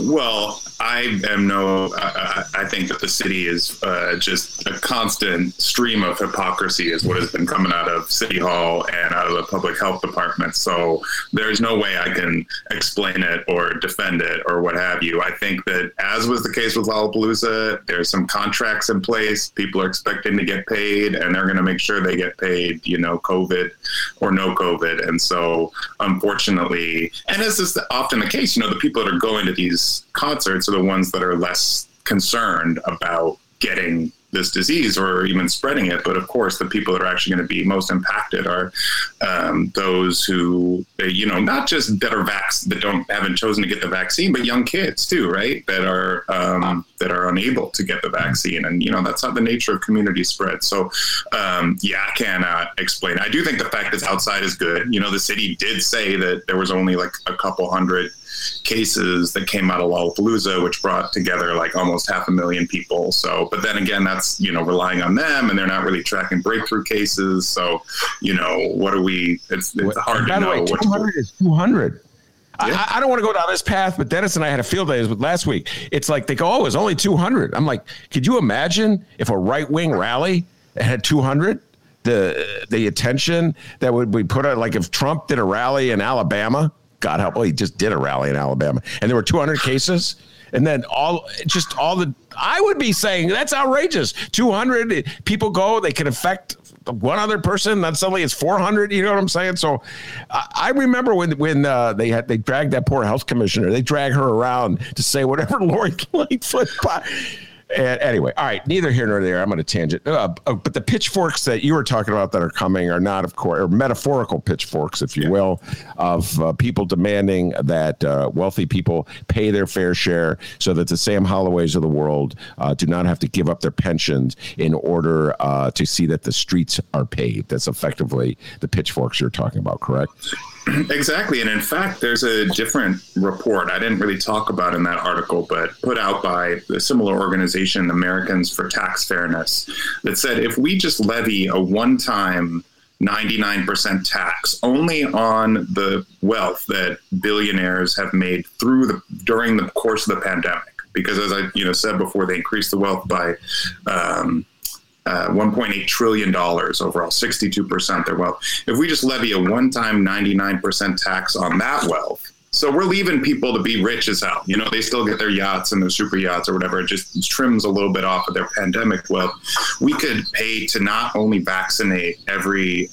Well, I think that the city is just a constant stream of hypocrisy is what has been coming out of City Hall and out of the public health department. So there's no way I can explain it or defend it or what have you. I think that, as was the case with Lollapalooza, there's some contracts in place. People are expecting to get paid, and they're going to make sure they get paid, you know, COVID or no COVID. And so, unfortunately, and as is often the case, you know, the people that are going to these concerts are the ones that are less concerned about getting this disease or even spreading it. But of course, the people that are actually going to be most impacted are those who, you know, not just that are that haven't chosen to get the vaccine, but young kids too, right? That are unable to get the vaccine. And, you know, that's how the nature of community spread. So, I cannot explain. I do think the fact that it's outside is good. You know, the city did say that there was only like a couple hundred cases that came out of Lollapalooza, which brought together like almost 500,000 people. So, but then again, that's, you know, relying on them, and they're not really tracking breakthrough cases. So, you know, what are we? It's hard to know. By the way, 200 is 200. Yeah. I don't want to go down this path, but Dennis and I had a field day with last week. It's like they go, oh, it's only 200. I'm like, could you imagine if a right wing rally had 200? The attention that would be put on, like if Trump did a rally in Alabama. God help! Well, he just did a rally in Alabama, and there were 200 cases. And then I would be saying that's outrageous. 200 people go; they can affect one other person. Then suddenly it's 400. You know what I'm saying? So I remember when they dragged that poor health commissioner. They drag her around to say whatever Lori Lightfoot. And anyway, all right, neither here nor there. I'm on a tangent. But the pitchforks that you were talking about that are coming are not, of course, or metaphorical pitchforks, if you will, of people demanding that wealthy people pay their fair share so that the Sam Holloways of the world do not have to give up their pensions in order to see that the streets are paved. That's effectively the pitchforks you're talking about, correct? Exactly. And in fact, there's a different report I didn't really talk about in that article, but put out by a similar organization, Americans for Tax Fairness, that said if we just levy a one-time 99% tax only on the wealth that billionaires have made during the course of the pandemic, because as I said before, they increased the wealth by $1.8 trillion overall, 62% their wealth. If we just levy a one-time 99% tax on that wealth, so we're leaving people to be rich as hell. You know, they still get their yachts and their super yachts or whatever. It just trims a little bit off of their pandemic wealth. We could pay to not only vaccinate every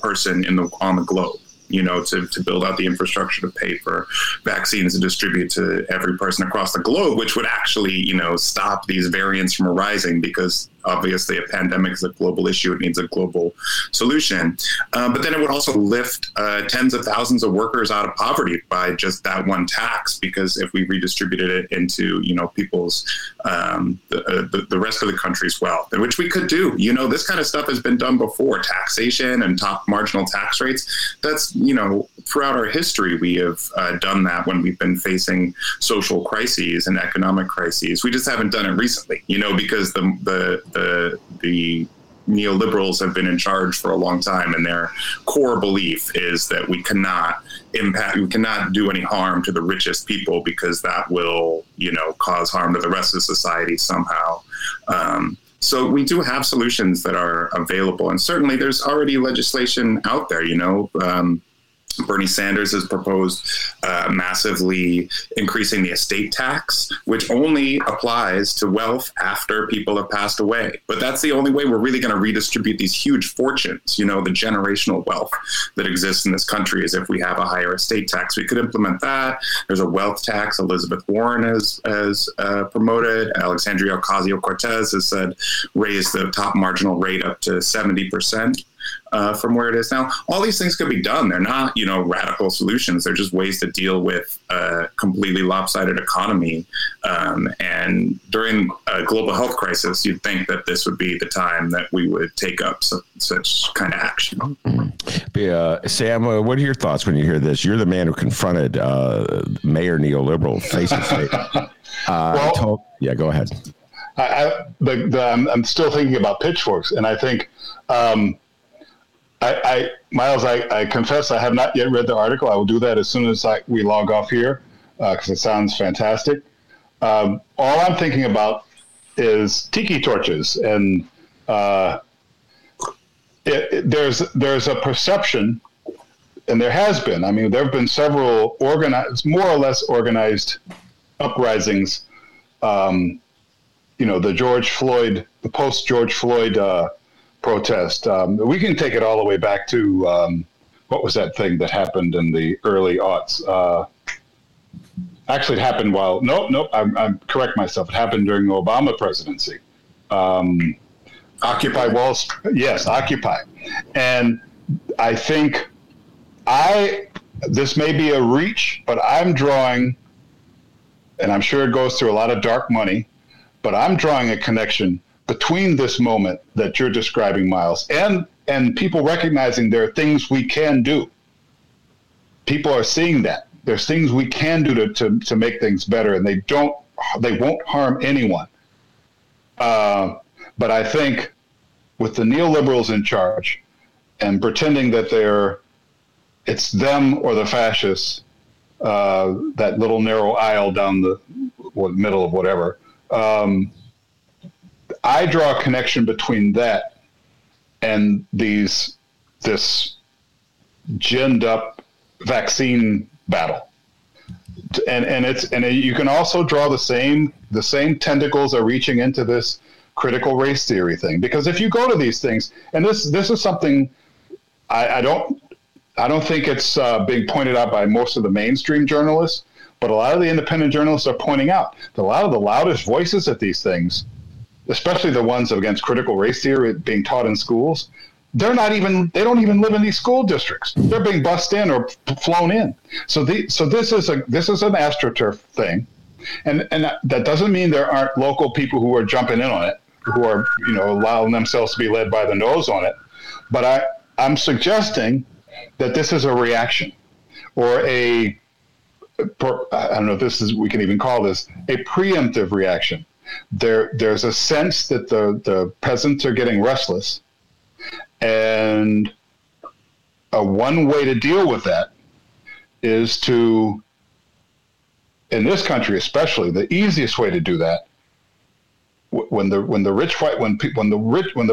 person on the globe, you know, to build out the infrastructure to pay for vaccines and distribute to every person across the globe, which would actually, stop these variants from arising, because obviously a pandemic is a global issue. It needs a global solution. But then it would also lift tens of thousands of workers out of poverty by just that one tax, because if we redistributed it into, people's, the rest of the country's wealth, which we could do, this kind of stuff has been done before. Taxation and top marginal tax rates. That's, throughout our history, we have done that when we've been facing social crises and economic crises. We just haven't done it recently, because the neoliberals have been in charge for a long time, and their core belief is that we cannot do any harm to the richest people, because that will, cause harm to the rest of society somehow. So we do have solutions that are available, and certainly there's already legislation out there, Bernie Sanders has proposed massively increasing the estate tax, which only applies to wealth after people have passed away. But that's the only way we're really going to redistribute these huge fortunes, the generational wealth that exists in this country, is if we have a higher estate tax. We could implement that. There's a wealth tax. Elizabeth Warren has promoted. Alexandria Ocasio-Cortez has said raise the top marginal rate up to 70%. From where it is now. All these things could be done. They're not, radical solutions. They're just ways to deal with a completely lopsided economy. And during a global health crisis, you'd think that this would be the time that we would take up such kind of action. Mm-hmm. Sam, what are your thoughts when you hear this? You're the man who confronted Mayor Neoliberal face to face. Go ahead. I'm still thinking about pitchforks, and I think... Miles, I confess I have not yet read the article. I will do that as soon as we log off here, because it sounds fantastic. all I'm thinking about is tiki torches, and there's a perception, and there has been. I mean, there have been several more or less organized uprisings. The George Floyd, the post George Floyd protest. We can take it all the way back to what was that thing that happened in the early aughts? Actually, it happened while I correct myself. It happened during the Obama presidency. Occupy Wall Street. Yes, Occupy. And I think this may be a reach, but I'm drawing, and I'm sure it goes through a lot of dark money, but I'm drawing a connection between this moment that you're describing, Miles, and people recognizing there are things we can do. People are seeing that. There's things we can do to make things better, and they won't harm anyone. But I think with the neoliberals in charge and pretending that it's them or the fascists, that little narrow aisle down the middle of whatever, I draw a connection between that and this ginned up vaccine battle. And you can also draw the same tentacles are reaching into this critical race theory thing, because if you go to these things, and this is something I don't think it's being pointed out by most of the mainstream journalists, but a lot of the independent journalists are pointing out that a lot of the loudest voices at these things, especially the ones against critical race theory being taught in schools, they don't even live in these school districts. They're being bussed in or flown in. So this is an AstroTurf thing, and that doesn't mean there aren't local people who are jumping in on it, who are allowing themselves to be led by the nose on it. But I'm suggesting that this is a reaction, or I don't know if we can even call this a preemptive reaction. There's a sense that the peasants are getting restless. And one way to deal with that is to, in this country especially, the easiest way to do that, when the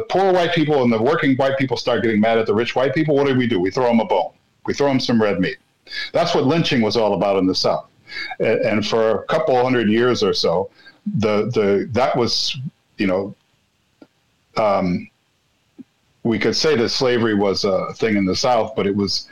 poor white people and the working white people start getting mad at the rich white people, what do? We throw them a bone. We throw them some red meat. That's what lynching was all about in the South. And for a couple hundred years or so, that was we could say that slavery was a thing in the South, but it was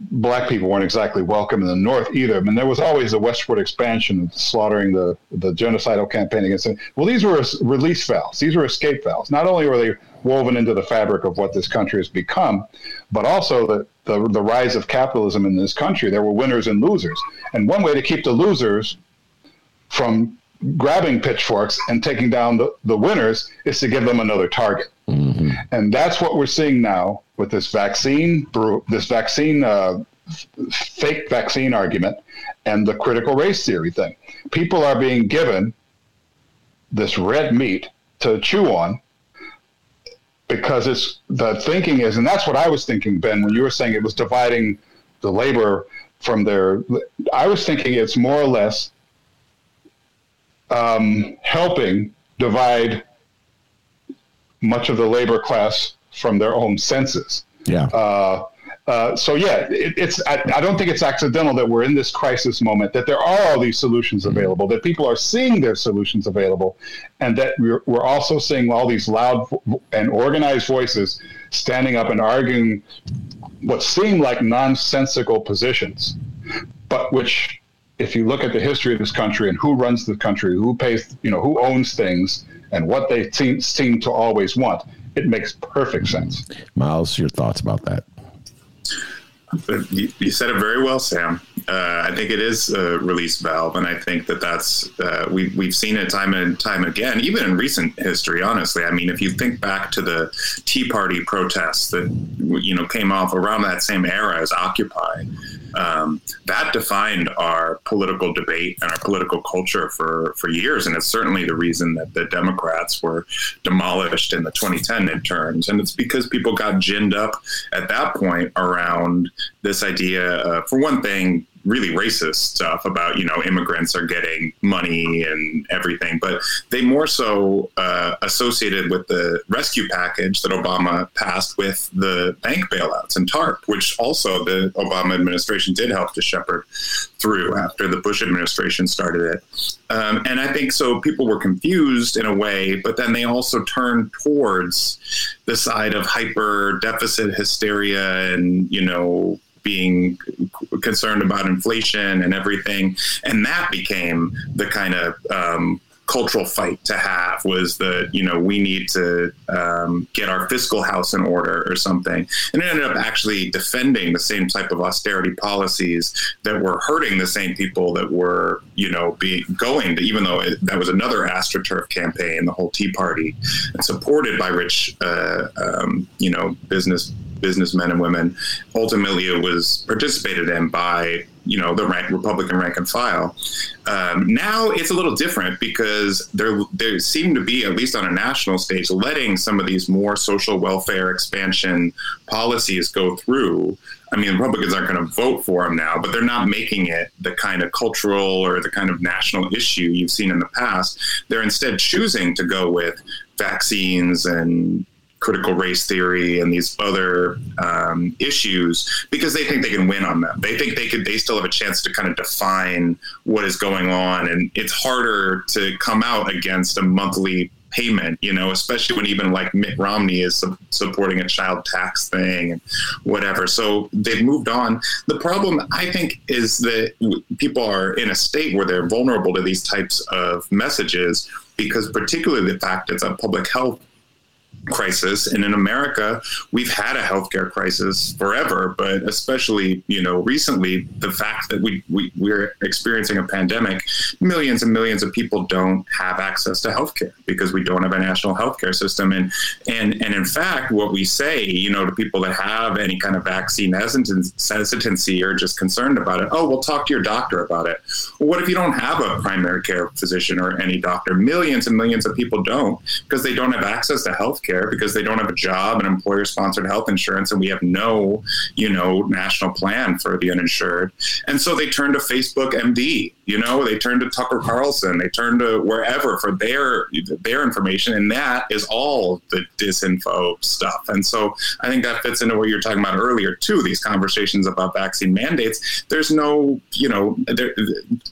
black people weren't exactly welcome in the North either. I mean, there was always a westward expansion, slaughtering the genocidal campaign against them. Well, these were release valves. These were escape valves. Not only were they woven into the fabric of what this country has become, but also the rise of capitalism in this country. There were winners and losers. And one way to keep the losers from grabbing pitchforks and taking down the winners is to give them another target. Mm-hmm. And that's what we're seeing now with this fake vaccine argument and the critical race theory thing. People are being given this red meat to chew on because the thinking is, and that's what I was thinking, Ben, when you were saying it was dividing the labor from their, I was thinking it's more or less helping divide much of the labor class from their own senses. Yeah. I don't think it's accidental that we're in this crisis moment, that there are all these solutions available, that people are seeing their solutions available, and that we're also seeing all these loud and organized voices standing up and arguing what seem like nonsensical positions, but which, if you look at the history of this country and who runs the country, who pays, who owns things, and what they seem to always want, it makes perfect sense. Miles, your thoughts about that? You said it very well, Sam. I think it is a release valve, and I think that's we've seen it time and time again, even in recent history, honestly. I mean, if you think back to the Tea Party protests that came off around that same era as Occupy, that defined our political debate and our political culture for years, and it's certainly the reason that the Democrats were demolished in the 2010 midterms, and it's because people got ginned up at that point around this idea, for one thing, really racist stuff about, you know, immigrants are getting money and everything, but they more so associated with the rescue package that Obama passed with the bank bailouts and TARP, which also the Obama administration did help to shepherd through after the Bush administration started it. And I think so people were confused in a way, but then they also turned towards the side of hyper deficit hysteria and, you know, being concerned about inflation and everything. And that became the kind of cultural fight to have, was that, you know, we need to get our fiscal house in order or something. And it ended up actually defending the same type of austerity policies that were hurting the same people that were, you know, going to, even though that was another AstroTurf campaign, the whole Tea Party, and supported by rich, you know, businessmen and women. Ultimately, it was participated in by, you know, the Republican rank and file. Now it's a little different because there seem to be, at least on a national stage, letting some of these more social welfare expansion policies go through. I mean, Republicans aren't going to vote for them now, but they're not making it the kind of cultural or the kind of national issue you've seen in the past. They're instead choosing to go with vaccines and critical race theory and these other issues because they think they can win on them. They think they still have a chance to kind of define what is going on. And it's harder to come out against a monthly payment, you know, especially when even like Mitt Romney is supporting a child tax thing and whatever. So they've moved on. The problem, I think, is that people are in a state where they're vulnerable to these types of messages because particularly the fact it's a public health crisis. And in America, we've had a healthcare crisis forever, but especially, you know, recently, the fact that we're experiencing a pandemic, millions and millions of people don't have access to healthcare because we don't have a national healthcare system. And in fact, what we say, you know, to people that have any kind of vaccine hesitancy or just concerned about it, oh, well, talk to your doctor about it. Well, what if you don't have a primary care physician or any doctor? Millions and millions of people don't because they don't have access to healthcare, because they don't have a job and employer-sponsored health insurance, and we have no, you know, national plan for the uninsured. And so they turn to Facebook MD, you know, they turn to Tucker Carlson, they turn to wherever for their information, and that is all the disinfo stuff. And so I think that fits into what you were talking about earlier, too, these conversations about vaccine mandates. There's no, you know,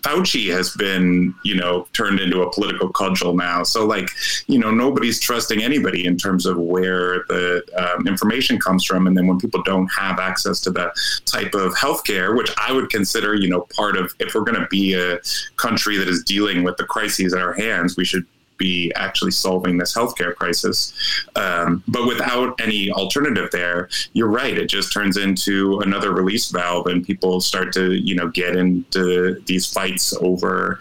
Fauci has been, you know, turned into a political cudgel now. So, like, you know, nobody's trusting anybody in terms of where the information comes from. And then when people don't have access to that type of healthcare, which I would consider, you know, part of, if we're going to be a country that is dealing with the crises at our hands, we should be actually solving this healthcare crisis. But without any alternative there, you're right. It just turns into another release valve and people start to, you know, get into these fights over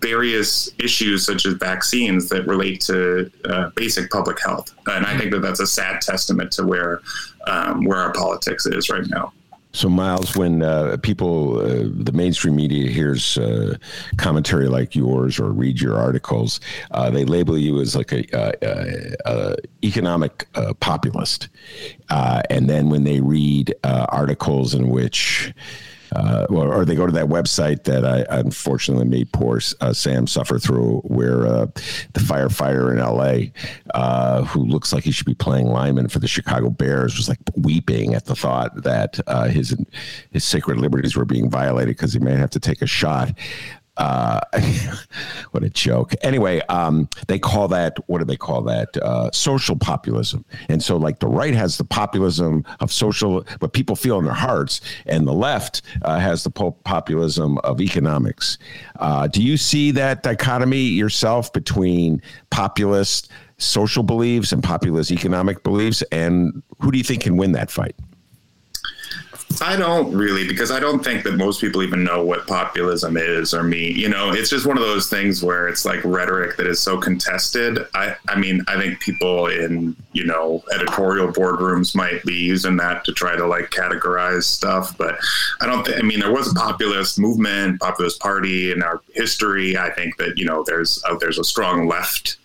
various issues such as vaccines that relate to basic public health. And I think that that's a sad testament to where our politics is right now. So, Miles, when the mainstream media hears commentary like yours or read your articles, they label you as like a economic populist. And then when they read articles in which or they go to that website that I unfortunately made poor Sam suffer through, where the firefighter in L.A., who looks like he should be playing lineman for the Chicago Bears, was like weeping at the thought that his sacred liberties were being violated because he may have to take a shot. What a joke. Anyway, they call that, what do they call that? Social populism. And so like the right has the populism of social, what people feel in their hearts, and the left has the populism of economics. Do you see that dichotomy yourself between populist social beliefs and populist economic beliefs? And who do you think can win that fight? I don't really, because I don't think that most people even know what populism is or mean. You know, it's just one of those things where it's like rhetoric that is so contested. I mean, I think people in, you know, editorial boardrooms might be using that to try to like categorize stuff. But I don't think, I mean, there was a populist movement, populist party in our history. I think that, you know, there's a strong left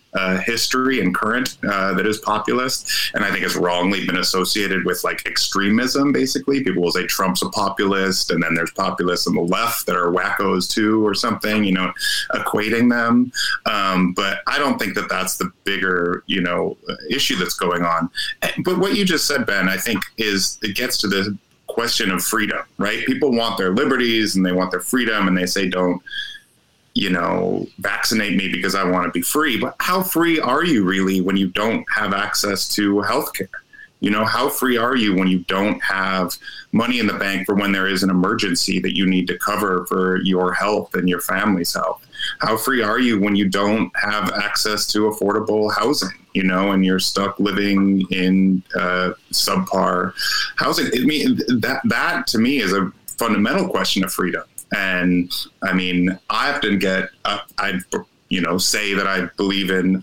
history and current that is populist, and I think it's wrongly been associated with like extremism. Basically, people will say Trump's a populist, and then there's populists on the left that are wackos too, or something, you know, equating them. But I don't think that that's the bigger, you know, issue that's going on. But what you just said, Ben, I think is it gets to the question of freedom, right? People want their liberties and they want their freedom, and they say don't, you know, vaccinate me because I want to be free. But how free are you really when you don't have access to healthcare? You know, how free are you when you don't have money in the bank for when there is an emergency that you need to cover for your health and your family's health? How free are you when you don't have access to affordable housing, you know, and you're stuck living in subpar housing? I mean, that to me is a fundamental question of freedom. And I mean, I often get, say that I believe in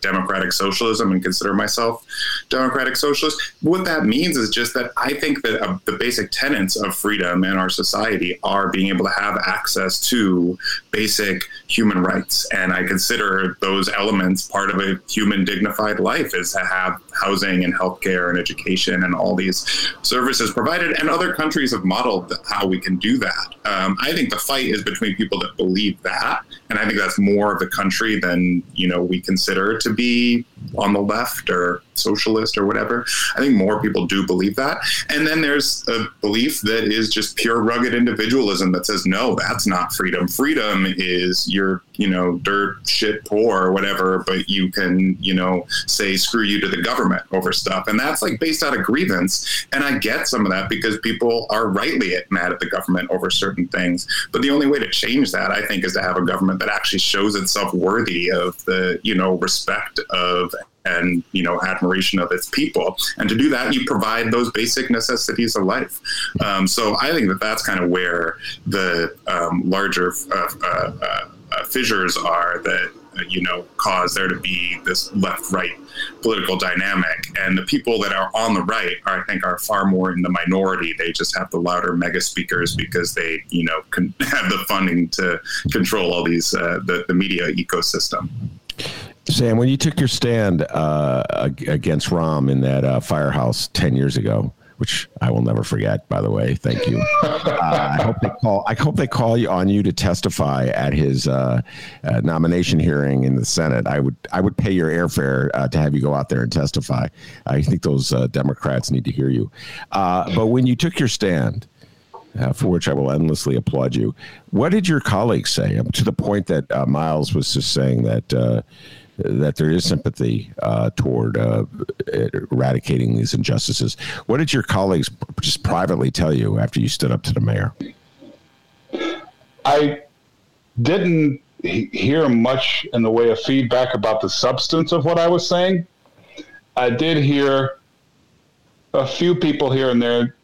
democratic socialism and consider myself democratic socialist. What that means is just that I think that the basic tenets of freedom in our society are being able to have access to basic human rights. And I consider those elements part of a human dignified life is to have housing and healthcare and education and all these services provided. And other countries have modeled how we can do that. I think the fight is between people that believe that. And I think that's more of the country than, you know, we consider to be on the left or socialist or whatever. I think more people do believe that. And then there's a belief that is just pure rugged individualism that says, no, that's not freedom. Freedom is you're, you know, dirt, shit, poor or whatever, but you can, you know, say screw you to the government over stuff. And that's like based out of grievance. And I get some of that because people are rightly mad at the government over certain things. But the only way to change that, I think, is to have a government that actually shows itself worthy of the, you know, respect of and, you know, admiration of its people. And to do that, you provide those basic necessities of life. So I think that that's kind of where the larger fissures are that, you know, cause there to be this left-right political dynamic. And the people that are on the right, I think, are far more in the minority. They just have the louder mega speakers because they, you know, have the funding to control all these, the media ecosystem. Sam, when you took your stand against Rahm in that firehouse 10 years ago, which I will never forget, by the way. Thank you. I hope they call you on you to testify at his nomination hearing in the Senate. I would pay your airfare to have you go out there and testify. I think those Democrats need to hear you. But when you took your stand, for which I will endlessly applaud you, what did your colleagues say? To the point that Miles was just saying that that there is sympathy toward eradicating these injustices. What did your colleagues just privately tell you after you stood up to the mayor? I didn't hear much in the way of feedback about the substance of what I was saying. I did hear a few people here and there,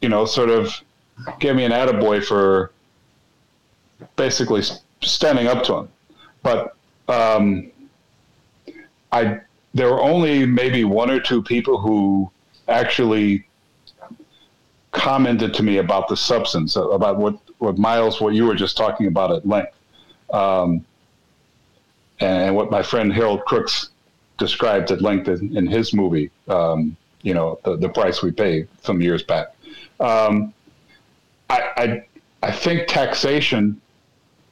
you know, sort of give me an attaboy for basically standing up to him. But, there were only maybe one or two people who actually commented to me about the substance, about what Miles, what you were just talking about at length, and what my friend Harold Crooks described at length in his movie, you know, the Price We Paid some years back. I think taxation,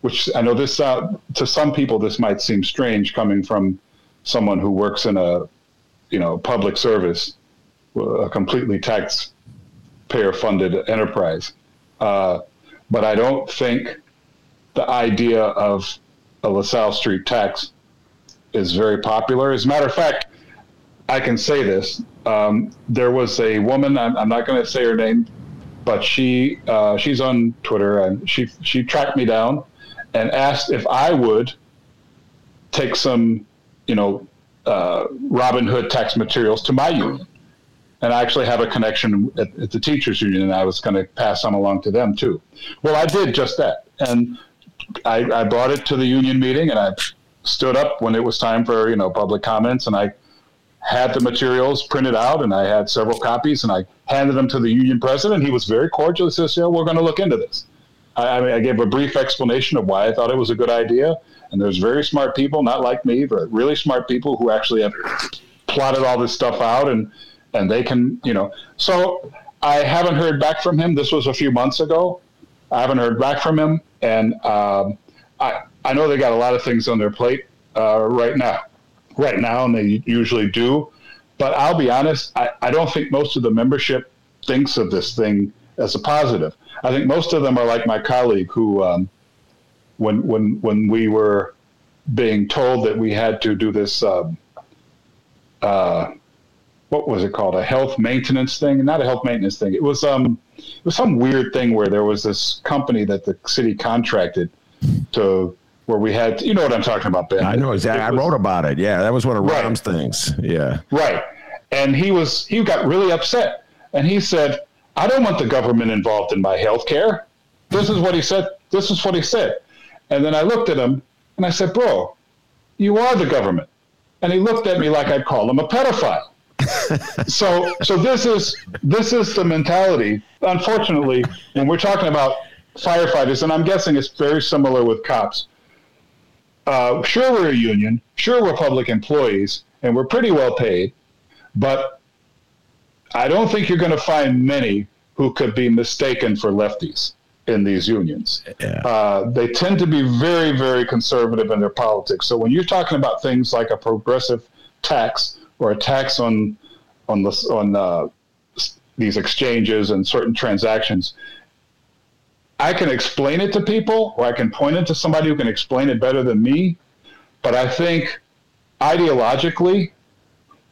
which I know this to some people this might seem strange coming from someone who works in a, you know, public service, a completely taxpayer-funded enterprise. But I don't think the idea of a LaSalle Street tax is very popular. As a matter of fact, I can say this. There was a woman, I'm not going to say her name, but she's on Twitter, and she tracked me down and asked if I would take some, you know, Robin Hood tax materials to my union. And I actually have a connection at the teachers union, and I was going to pass some along to them too. Well, I did just that. And I brought it to the union meeting, and I stood up when it was time for, you know, public comments, and I had the materials printed out, and I had several copies, and I handed them to the union president. He was very cordial. He says, yeah, we're going to look into this. I mean, I gave a brief explanation of why I thought it was a good idea. And there's very smart people, not like me, but really smart people who actually have plotted all this stuff out, and they can, you know. So I haven't heard back from him. This was a few months ago. I haven't heard back from him. And I know they got a lot of things on their plate right now, and they usually do. But I'll be honest, I don't think most of the membership thinks of this thing as a positive. I think most of them are like my colleague who, when we were being told that we had to do this, what was it called? A health maintenance thing? Not a health maintenance thing. It was some weird thing where there was this company that the city contracted to, where we had, you know what I'm talking about, Ben. I know exactly. I wrote about it. Yeah, that was one of Rahm's things. Yeah. Right. And he got really upset. And he said, I don't want the government involved in my health care. This is what he said. This is what he said. And then I looked at him and I said, bro, you are the government. And he looked at me like I'd call him a pedophile. So this is the mentality, unfortunately, when we're talking about firefighters, and I'm guessing it's very similar with cops. Sure, we're a union. Sure, we're public employees, and we're pretty well paid. But I don't think you're going to find many who could be mistaken for lefties in these unions. Yeah. They tend to be very, very conservative in their politics. So when you're talking about things like a progressive tax or a tax on these exchanges and certain transactions, I can explain it to people, or I can point it to somebody who can explain it better than me. But I think ideologically,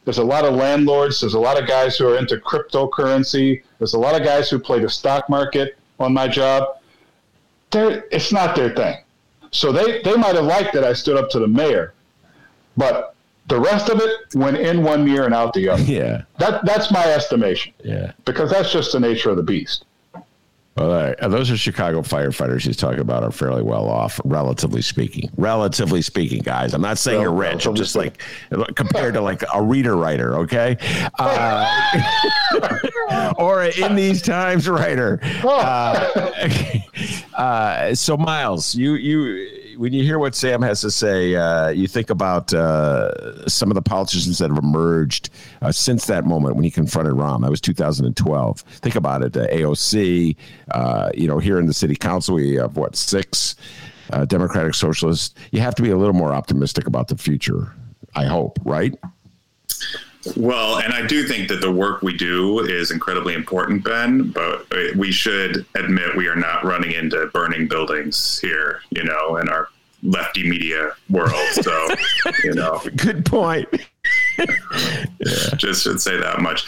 there's a lot of landlords. There's a lot of guys who are into cryptocurrency. There's a lot of guys who play the stock market on my job. It's not their thing. So they might have liked that I stood up to the mayor, but the rest of it went in one ear and out the other. Yeah. That's my estimation. Yeah. Because that's just the nature of the beast. Well, those are Chicago firefighters he's talking about are fairly well off, relatively speaking. Relatively speaking, guys. I'm not saying you're rich. I'm just like compared to like a reader, okay? Or an In These Times writer. So, Miles, you when you hear what Sam has to say, you think about some of the politicians that have emerged since that moment when he confronted Rahm. That was 2012. Think about it. AOC. Here in the city council, we have, six Democratic Socialists. You have to be a little more optimistic about the future, I hope, right? Well, and I do think that the work we do is incredibly important, Ben, but we should admit we are not running into burning buildings here, in our lefty media world. So, Good point. Just should say that much.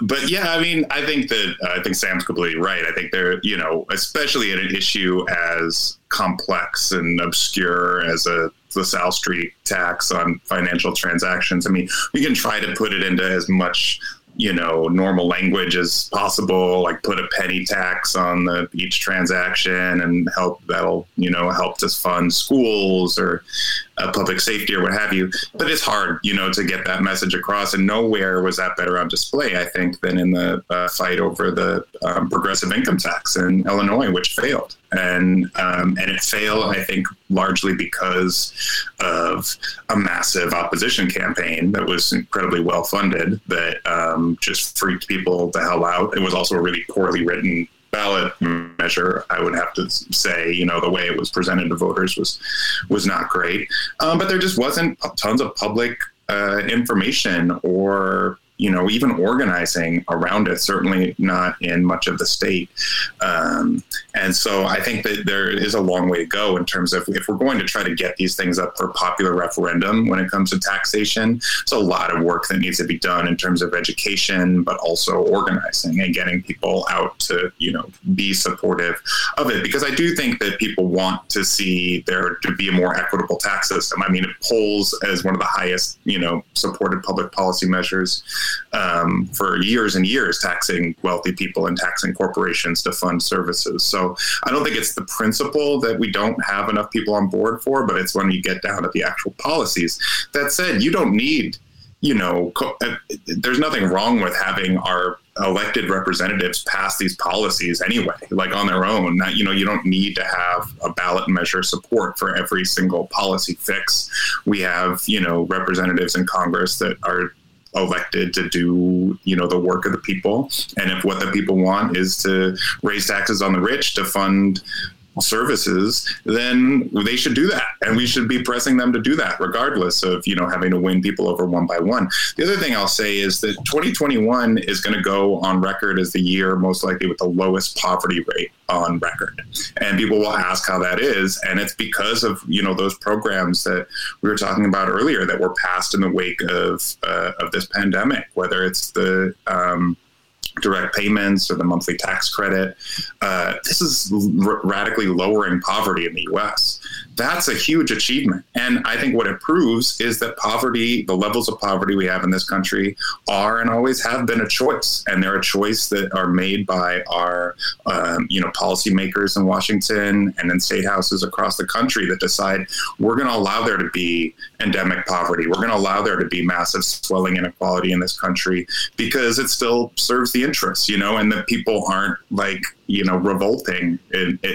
But yeah, I mean, I think Sam's completely right. I think they're, especially in an issue as complex and obscure as the South Street tax on financial transactions. I mean, we can try to put it into as much, normal language as possible, like put a penny tax on each transaction and help to fund schools or public safety or what have you. But it's hard, to get that message across. And nowhere was that better on display, I think, than in the fight over the progressive income tax in Illinois, which failed. And it failed, I think, largely because of a massive opposition campaign that was incredibly well funded that just freaked people the hell out. It was also a really poorly written ballot measure, I would have to say. The way it was presented to voters was not great. But there just wasn't tons of public information or even organizing around it, certainly not in much of the state. And so I think that there is a long way to go in terms of if we're going to try to get these things up for popular referendum when it comes to taxation, it's a lot of work that needs to be done in terms of education, but also organizing and getting people out to, be supportive of it. Because I do think that people want to see there to be a more equitable tax system. I mean, it polls as one of the highest, supported public policy measures for years and years, taxing wealthy people and taxing corporations to fund services. So I don't think it's the principle that we don't have enough people on board for, but it's when you get down to the actual policies. That said, you don't need, there's nothing wrong with having our elected representatives pass these policies anyway, like on their own. Not, you know, you don't need to have a ballot measure support for every single policy fix. We have, you know, representatives in Congress that are elected to do, you know, the work of the people. And if what the people want is to raise taxes on the rich to fund services, then they should do that. And we should be pressing them to do that, regardless of, you know, having to win people over one by one. The other thing I'll say is that 2021 is going to go on record as the year most likely with the lowest poverty rate on record. And people will ask how that is. And it's because of, you know, those programs that we were talking about earlier that were passed in the wake of this pandemic, whether it's the, direct payments or the monthly tax credit. This is radically lowering poverty in the U.S. That's a huge achievement. And I think what it proves is that poverty, the levels of poverty we have in this country are and always have been a choice. And they're a choice that are made by our, you know, policymakers in Washington and in state houses across the country that decide we're going to allow there to be endemic poverty. We're going to allow there to be massive swelling inequality in this country because it still serves the interests, you know, and that people aren't like, you know, revolting,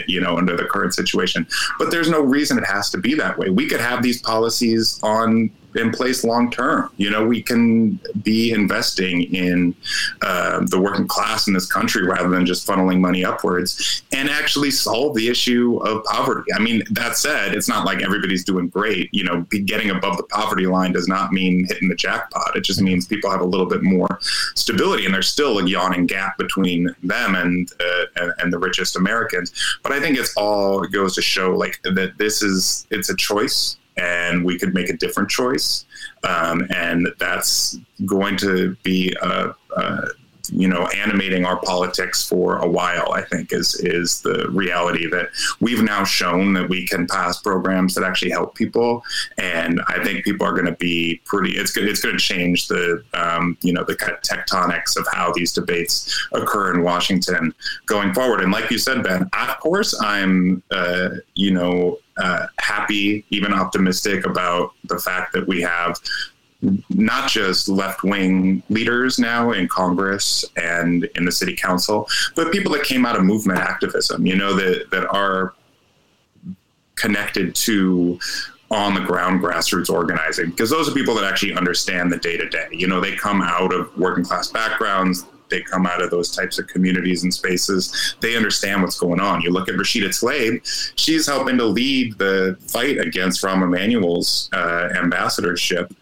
you know, under the current situation. But there's no reason it has to be that way. We could have these policies in place long term. You know, we can be investing in the working class in this country rather than just funneling money upwards and actually solve the issue of poverty. I mean, that said, it's not like everybody's doing great. You know, getting above the poverty line does not mean hitting the jackpot. It just means people have a little bit more stability, and there's still a yawning gap between them and the richest Americans. But I think it goes to show like that it's a choice. And we could make a different choice, and that's going to be, you know, animating our politics for a while. I think is the reality that we've now shown that we can pass programs that actually help people, and I think people are going to be pretty. It's going to change the, you know, the kind of tectonics of how these debates occur in Washington going forward. And like you said, Ben, of course, I'm, you know. Happy, even optimistic about the fact that we have not just left-wing leaders now in Congress and in the city council, but people that came out of movement activism, you know, that are connected to on-the-ground grassroots organizing, because those are people that actually understand the day-to-day. You know, they come out of working-class backgrounds. They come out of those types of communities and spaces. They understand what's going on. You look at Rashida Tlaib, she's helping to lead the fight against Rahm Emanuel's ambassadorship.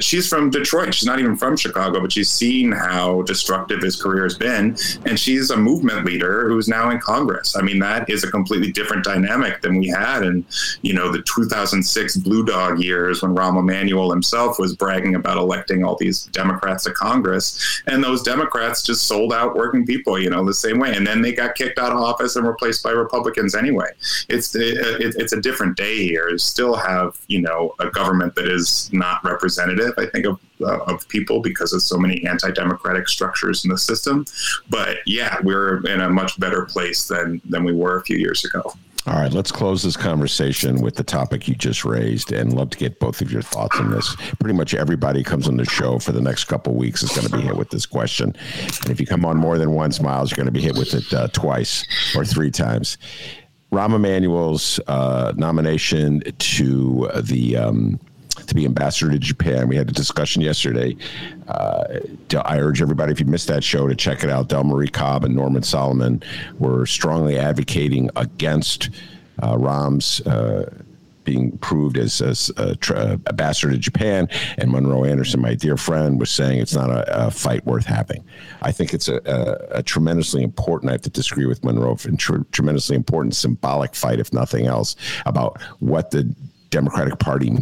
She's from Detroit. She's not even from Chicago, but she's seen how destructive his career has been. And she's a movement leader who's now in Congress. I mean, that is a completely different dynamic than we had in, you know, the 2006 Blue Dog years when Rahm Emanuel himself was bragging about electing all these Democrats to Congress. And those Democrats just sold out working people, you know, the same way. And then they got kicked out of office and replaced by Republicans anyway. It's a different day here. You still have, you know, a government that is not representative, I think, of people because of so many anti-democratic structures in the system. But yeah, we're in a much better place than we were a few years ago. All right, let's close this conversation with the topic you just raised, and love to get both of your thoughts on this. Pretty much everybody comes on the show for the next couple of weeks is going to be hit with this question. And if you come on more than once, Miles, you're going to be hit with it twice or three times. Rahm Emanuel's nomination to the to be ambassador to Japan. We had a discussion yesterday. I urge everybody, if you missed that show, to check it out. Delmarie Cobb and Norman Solomon were strongly advocating against Rahm's being proved as ambassador to Japan. And Monroe Anderson, my dear friend, was saying it's not a fight worth having. I think it's a tremendously important, I have to disagree with Monroe, tremendously important symbolic fight, if nothing else, about what the Democratic Party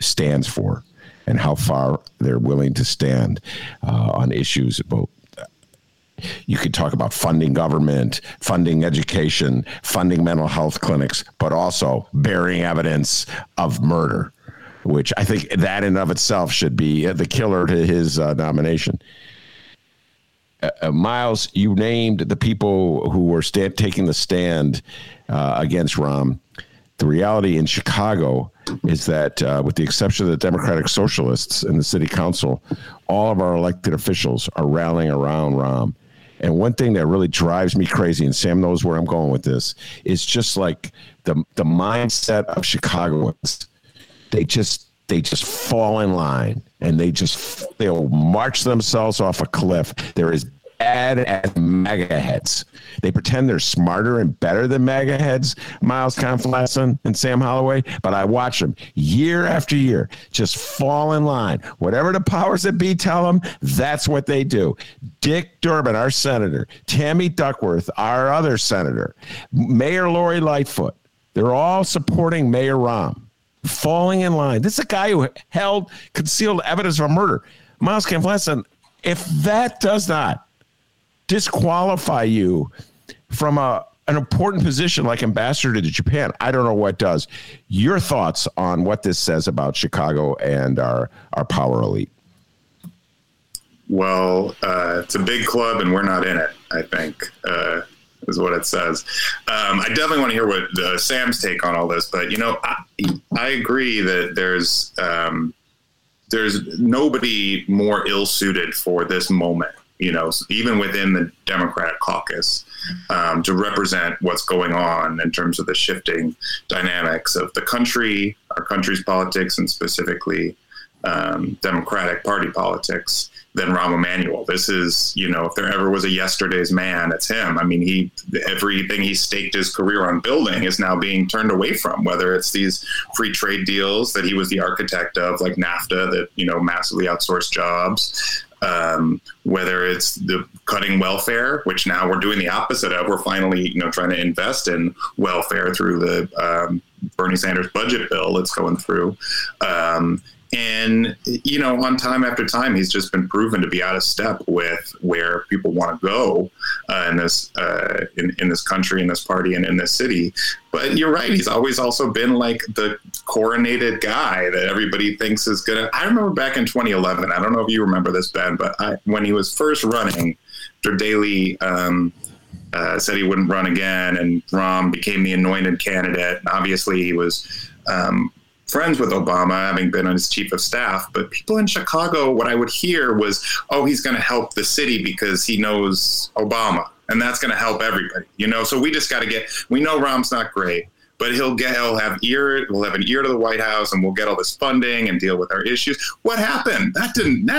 stands for and how far they're willing to stand on issues about. You could talk about funding government, funding education, funding mental health clinics, but also burying evidence of murder, which I think that in and of itself should be the killer to his nomination. Miles, you named the people who were taking the stand against Rahm. The reality in Chicago is that with the exception of the Democratic Socialists in the city council, all of our elected officials are rallying around Rahm. And one thing that really drives me crazy, and Sam knows where I'm going with this, is just like the mindset of Chicagoans. They just fall in line, and they'll march themselves off a cliff. They're as bad as MAGA heads. They pretend they're smarter and better than MAGA heads, Miles Kampf-Lassin and Sam Holloway, but I watch them year after year just fall in line. Whatever the powers that be tell them, that's what they do. Dick Durbin, our senator, Tammy Duckworth, our other senator, Mayor Lori Lightfoot, they're all supporting Mayor Rahm. Falling in line. This is a guy who held concealed evidence of a murder. Miles Kampf-Lassin, if that does not disqualify you from an important position like ambassador to Japan, I don't know what does. Your thoughts on what this says about Chicago and our power elite? Well, it's a big club and we're not in it, I think. Is what it says. I definitely want to hear what Sam's take on all this, but I agree that there's nobody more ill-suited for this moment, even within the Democratic caucus, to represent what's going on in terms of the shifting dynamics of the country, our country's politics, and specifically Democratic Party politics than Rahm Emanuel. This is, if there ever was a yesterday's man, it's him. I mean, everything he staked his career on building is now being turned away from, whether it's these free trade deals that he was the architect of, like NAFTA, that, massively outsourced jobs, whether it's the cutting welfare, which now we're doing the opposite of. We're finally, trying to invest in welfare through the Bernie Sanders budget bill that's going through. And, on time after time, he's just been proven to be out of step with where people want to go in this country, in this party, and in this city. But you're right. He's always also been like the coronated guy that everybody thinks is going to. I remember back in 2011. I don't know if you remember this, Ben, but when he was first running, Daley said he wouldn't run again. And Rahm became the anointed candidate. And obviously, he was friends with Obama, having been on his chief of staff, but people in Chicago, what I would hear was, oh, he's going to help the city because he knows Obama, and that's going to help everybody, so we just got to we know Rahm's not great, but we'll have an ear to the White House, and we'll get all this funding and deal with our issues. What happened? That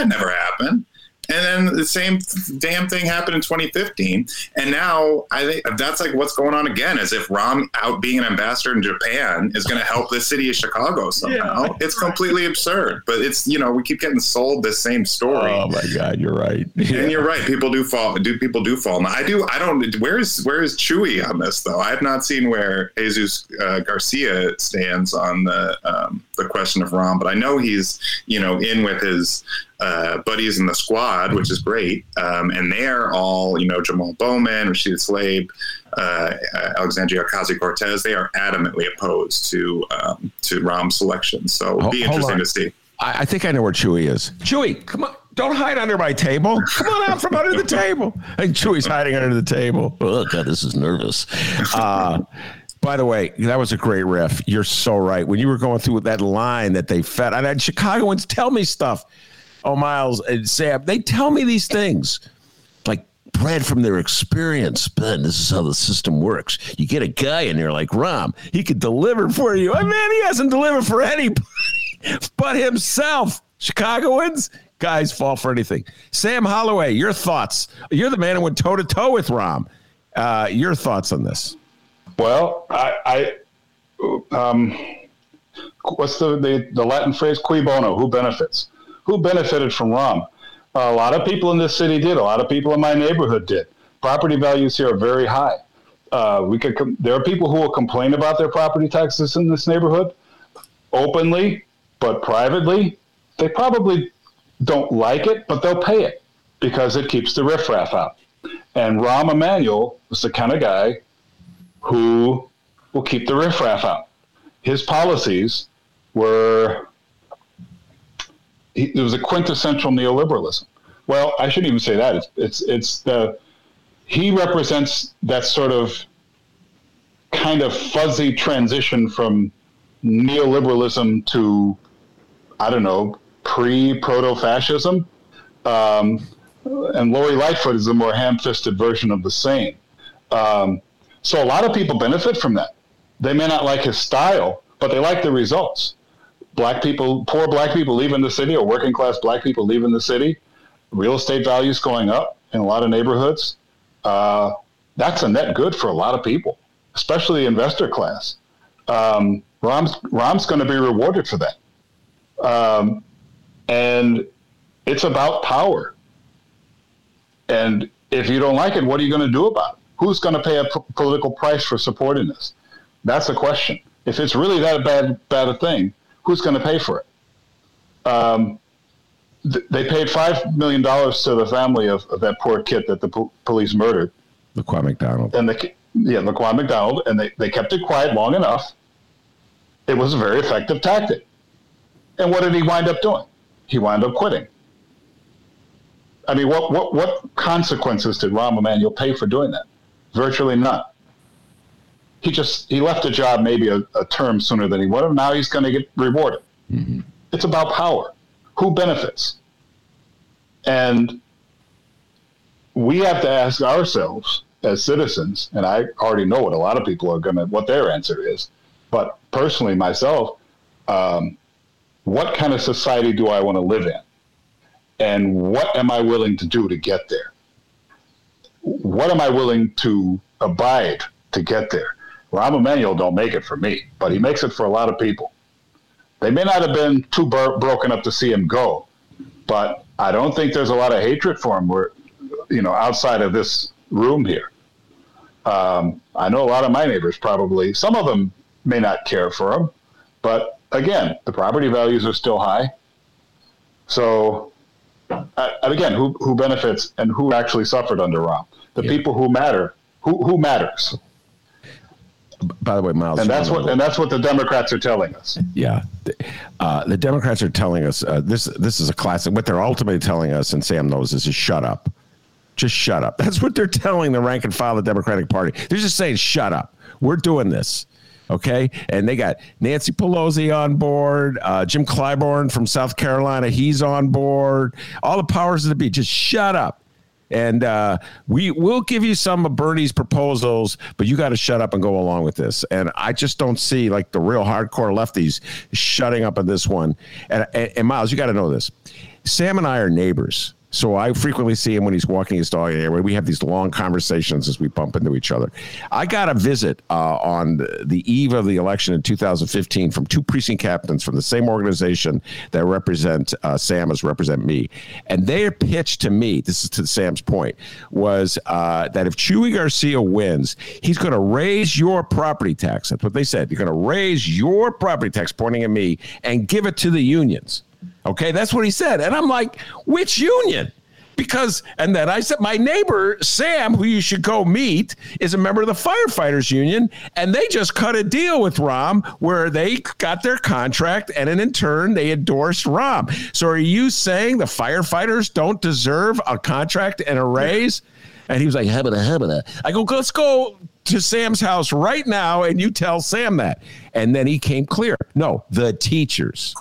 never happened. And then the same damn thing happened in 2015. And now I think that's like what's going on again, as if Rahm out being an ambassador in Japan is going to help the city of Chicago somehow. Yeah, it's completely absurd. But it's, we keep getting sold this same story. Oh, my God, you're right. Yeah. And you're right. People do fall. Now, where is Chewy on this, though? I have not seen where Jesus Garcia stands on the question of Rahm. But I know he's, in with his buddies in the squad, which is great. And they're all, Jamal Bowman, Rashida Tlaib, Alexandria Ocasio-Cortez, they are adamantly opposed to Rahm's selection. So it'll be interesting to see. I think I know where Chewy is. Chewy, come on. Don't hide under my table. Come on out from under the table. And Chewy's hiding under the table. Oh, God, this is nervous. By the way, that was a great riff. You're so right. When you were going through that line that they fed, and Chicagoans tell me stuff. Oh, Miles and Sam, they tell me these things like bred from their experience. Ben, this is how the system works. You get a guy in there like Rahm, he could deliver for you. I mean, he hasn't delivered for anybody but himself. Chicagoans, guys fall for anything. Sam Holloway, your thoughts. You're the man who went toe-to-toe with Rahm. Your thoughts on this? Well, what's the Latin phrase? Cui bono, who benefits? Who benefited from Rahm? A lot of people in this city did. A lot of people in my neighborhood did. Property values here are very high. There are people who will complain about their property taxes in this neighborhood openly, but privately, they probably don't like it, but they'll pay it because it keeps the riffraff out. And Rahm Emanuel was the kind of guy who will keep the riffraff out. His policies were... It was a quintessential neoliberalism. Well, I shouldn't even say that. He represents that sort of kind of fuzzy transition from neoliberalism to, I don't know, pre-proto-fascism. And Lori Lightfoot is a more ham-fisted version of the same. So a lot of people benefit from that. They may not like his style, but they like the results. Black people, poor black people leaving the city, or working class black people leaving the city. Real estate values going up in a lot of neighborhoods. That's a net good for a lot of people, especially the investor class. Rahm's going to be rewarded for that. And it's about power. And if you don't like it, what are you going to do about it? Who's going to pay a political price for supporting this? That's the question. If it's really that bad a thing, who's going to pay for it? They paid $5 million to the family of that poor kid that the police murdered. Laquan McDonald. Laquan McDonald. And they kept it quiet long enough. It was a very effective tactic. And what did he wind up doing? He wound up quitting. I mean, what consequences did Rahm Emanuel pay for doing that? Virtually none. He left the job maybe a term sooner than he would have. Now he's going to get rewarded. Mm-hmm. It's about power. Who benefits? And we have to ask ourselves as citizens, and I already know what a lot of people are what their answer is. But personally, myself, what kind of society do I want to live in? And what am I willing to do to get there? What am I willing to abide to get there? Rahm Emanuel don't make it for me, but he makes it for a lot of people. They may not have been too broken up to see him go, but I don't think there's a lot of hatred for him outside of this room here. I know a lot of my neighbors probably, some of them may not care for him, but again, the property values are still high. So... And again, who benefits and who actually suffered under Rahm? People who matter, who matters. By the way, Miles, and that's what the Democrats are telling us. Yeah, the Democrats are telling us this is a classic. What they're ultimately telling us, and Sam knows this, is shut up, just shut up. That's what they're telling the rank and file of the Democratic Party. They're just saying shut up. We're doing this. Okay, and they got Nancy Pelosi on board, Jim Clyburn from South Carolina, he's on board. All the powers that be, just shut up. And we will give you some of Bernie's proposals, but you got to shut up and go along with this. And I just don't see like the real hardcore lefties shutting up on this one. And Miles, you got to know this. Sam and I are neighbors. So I frequently see him when he's walking his dog. We have these long conversations as we bump into each other. I got a visit on the eve of the election in 2015 from two precinct captains from the same organization that represent Sam as represent me. And their pitch to me, this is to Sam's point, was that if Chewy Garcia wins, he's going to raise your property tax. That's what they said. You're going to raise your property tax, pointing at me, and give it to the unions. Okay, that's what he said. And I'm like, which union? And then I said, my neighbor, Sam, who you should go meet, is a member of the firefighters union. And they just cut a deal with Rahm where they got their contract. And in turn, they endorsed Rahm. So are you saying the firefighters don't deserve a contract and a raise? And he was like, habba-da. I go, let's go to Sam's house right now. And you tell Sam that. And then he came clear. No, the teachers.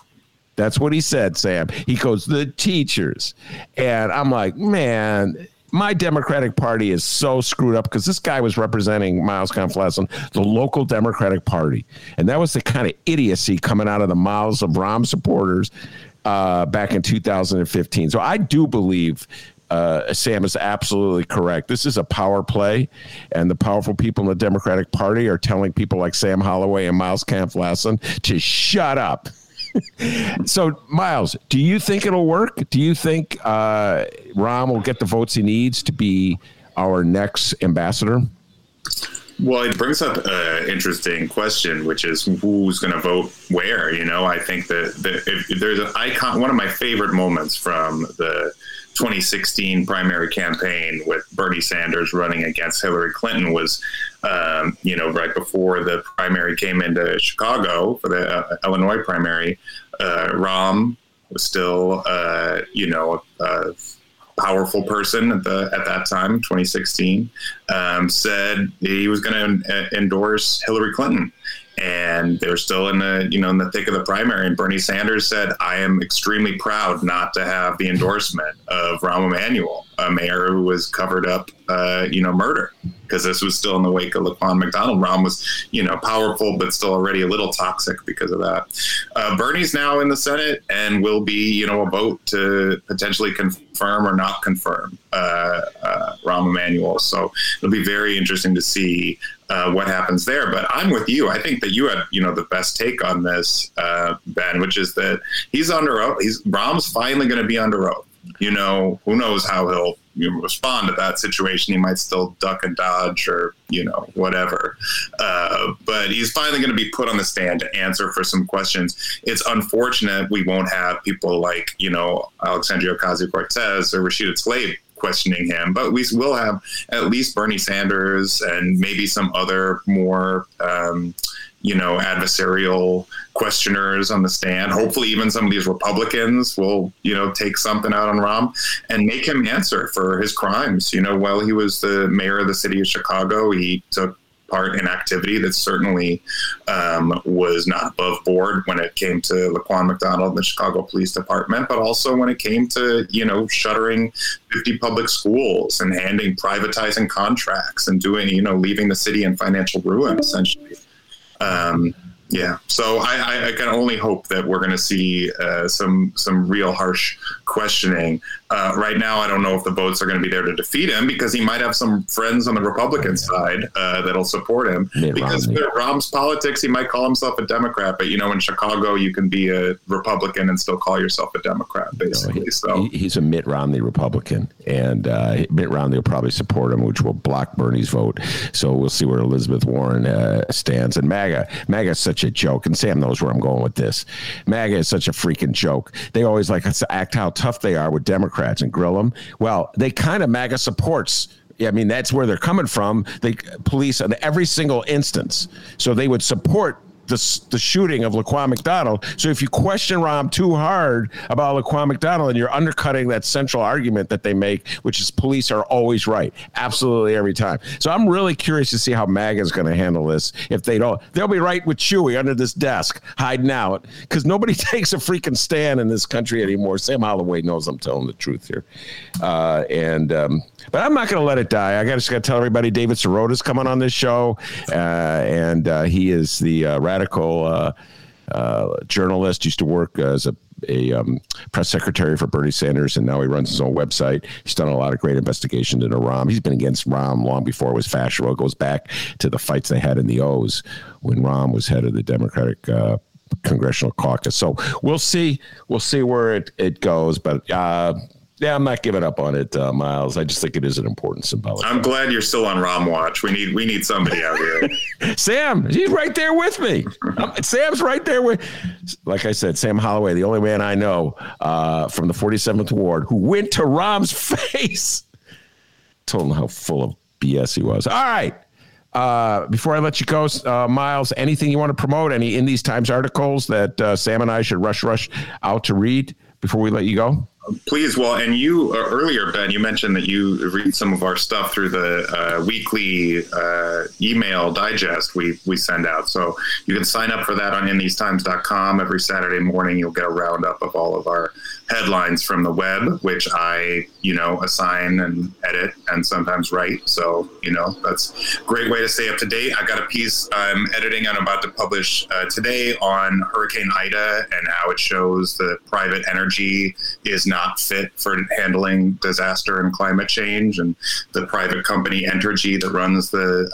That's what he said, Sam. He goes, the teachers. And I'm like, man, my Democratic Party is so screwed up because this guy was representing Miles Kampf-Lassin, the local Democratic Party. And that was the kind of idiocy coming out of the mouths of Rahm supporters back in 2015. So I do believe Sam is absolutely correct. This is a power play, and the powerful people in the Democratic Party are telling people like Sam Holloway and Miles Kampf-Lassin to shut up. So, Miles, do you think it'll work? Do you think Rahm will get the votes he needs to be our next ambassador? Well, it brings up an interesting question, which is who's going to vote where? You know, I think that if there's an icon. One of my favorite moments from the 2016 primary campaign with Bernie Sanders running against Hillary Clinton was, right before the primary came into Chicago for the Illinois primary, Rahm was still, a powerful person at that time, 2016, said he was going to endorse Hillary Clinton. And they're still in the, you know, in the thick of the primary. And Bernie Sanders said, I am extremely proud not to have the endorsement of Rahm Emanuel, a mayor who was covered up, murder, because this was still in the wake of Laquan McDonald. Rahm was, powerful, but still already a little toxic because of that. Bernie's now in the Senate and will be, a vote to potentially confirm or not confirm Rahm Emanuel. So it'll be very interesting to see what happens there. But I'm with you. I think that you had, the best take on this, Ben, which is that he's under oath. Rahm's finally going to be under oath. Who knows how he'll respond to that situation. He might still duck and dodge or, whatever. But he's finally going to be put on the stand to answer for some questions. It's unfortunate we won't have people like, Alexandria Ocasio-Cortez or Rashida Tlaib questioning him, but we will have at least Bernie Sanders and maybe some other more, adversarial questioners on the stand. Hopefully even some of these Republicans will, take something out on Rahm and make him answer for his crimes. While he was the mayor of the city of Chicago, he took part in activity that certainly was not above board when it came to Laquan McDonald and the Chicago Police Department, but also when it came to, shuttering 50 public schools and privatizing contracts and doing, leaving the city in financial ruin, essentially. So I can only hope that we're going to see some real harsh questioning. Right now, I don't know if the votes are going to be there to defeat him, because he might have some friends on the Republican side that'll support him. Because of Rahm's politics, he might call himself a Democrat. But, in Chicago, you can be a Republican and still call yourself a Democrat, basically. He's a Mitt Romney Republican, and Mitt Romney will probably support him, which will block Bernie's vote. So we'll see where Elizabeth Warren stands. And MAGA is such a joke. And Sam knows where I'm going with this. MAGA is such a freaking joke. They always like to act how tough they are with Democrats and grill them. Well, they kind of MAGA supports. I mean, that's where they're coming from. They police on every single instance. So they would support the shooting of Laquan McDonald. So if you question Rahm too hard about Laquan McDonald, and you're undercutting that central argument that they make, which is police are always right, absolutely every time. So I'm really curious to see how MAGA is going to handle this. If they don't, they'll be right with Chewy under this desk, hiding out, because nobody takes a freaking stand in this country anymore. Sam Holloway knows I'm telling the truth here. But I'm not going to let it die. I just got to tell everybody David Sirota's coming on this show, and he is the radical journalist, used to work as a press secretary for Bernie Sanders, and now he runs his own website. He's done a lot of great investigations into Rahm. He's been against Rahm long before it was fashionable. It goes back to the fights they had in the O's when Rahm was head of the Democratic Congressional Caucus. So we'll see. We'll see where it goes, but... I'm not giving up on it, Miles. I just think it is an important symbolic. I'm glad you're still on Rahm Watch. We need somebody out here. Sam, he's right there with me. Sam's right there with, like I said, Sam Holloway, the only man I know from the 47th Ward who went to Rahm's face. Told him how full of BS he was. All right. Before I let you go, Miles, anything you want to promote? Any In These Times articles that Sam and I should rush out to read before we let you go? Please. Well, and you earlier, Ben, you mentioned that you read some of our stuff through the weekly email digest we send out. So you can sign up for that on inthesetimes.com. Every Saturday morning, you'll get a roundup of all of our headlines from the web, which I, assign and edit and sometimes write. So, that's a great way to stay up to date. I got a piece I'm editing and about to publish today on Hurricane Ida and how it shows that private energy is not fit for handling disaster and climate change. And the private company Entergy that runs the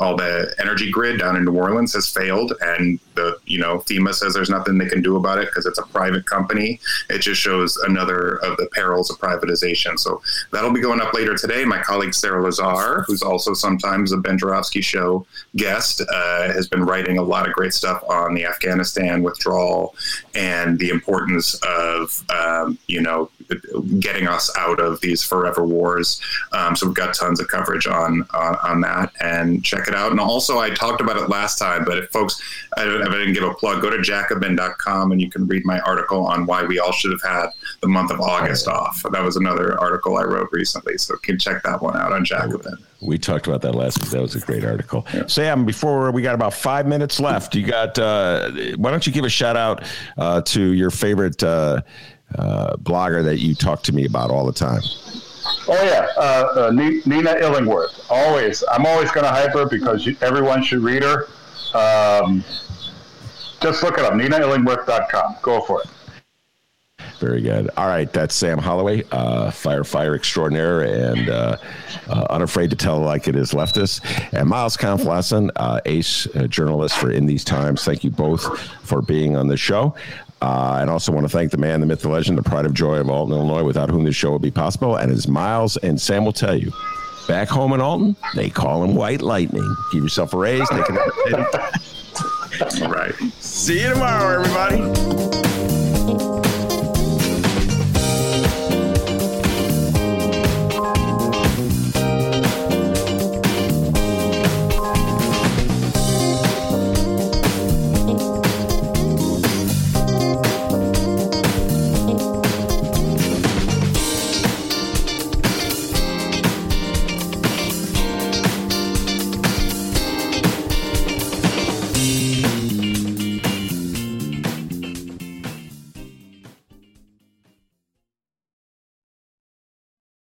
all the energy grid down in New Orleans has failed, and the FEMA says there's nothing they can do about it because it's a private company. It just shows another of the perils of privatization. So that'll be going up later today. My colleague Sarah Lazar, who's also sometimes a Ben Joravsky show guest, has been writing a lot of great stuff on the Afghanistan withdrawal and the importance of getting us out of these forever wars. So we've got tons of coverage on that, and check it out. And also, I talked about it last time, but if folks, if I didn't give a plug, go to jacobin.com and you can read my article on why we all should have had the month of August off. That was another article I wrote recently, so you can check that one out on Jacobin. We talked about that last week. That was a great article. Yeah. Sam, before we got about 5 minutes left, you got, why don't you give a shout out to your favorite blogger that you talk to me about all the time? Oh, yeah. Nina Illingworth. Always. I'm always going to hype her because everyone should read her. Just look it up. NinaIllingworth.com. Go for it. Very good. All right. That's Sam Holloway, firefighter extraordinaire and unafraid to tell like it is leftist. And Miles Kampf-Lassin, ace journalist for In These Times. Thank you both for being on the show. And also want to thank the man, the myth, the legend, the pride of joy of Alton, Illinois, without whom this show would be possible. And as Miles and Sam will tell you, back home in Alton, they call him White Lightning. Give yourself a raise. All right. See you tomorrow, everybody.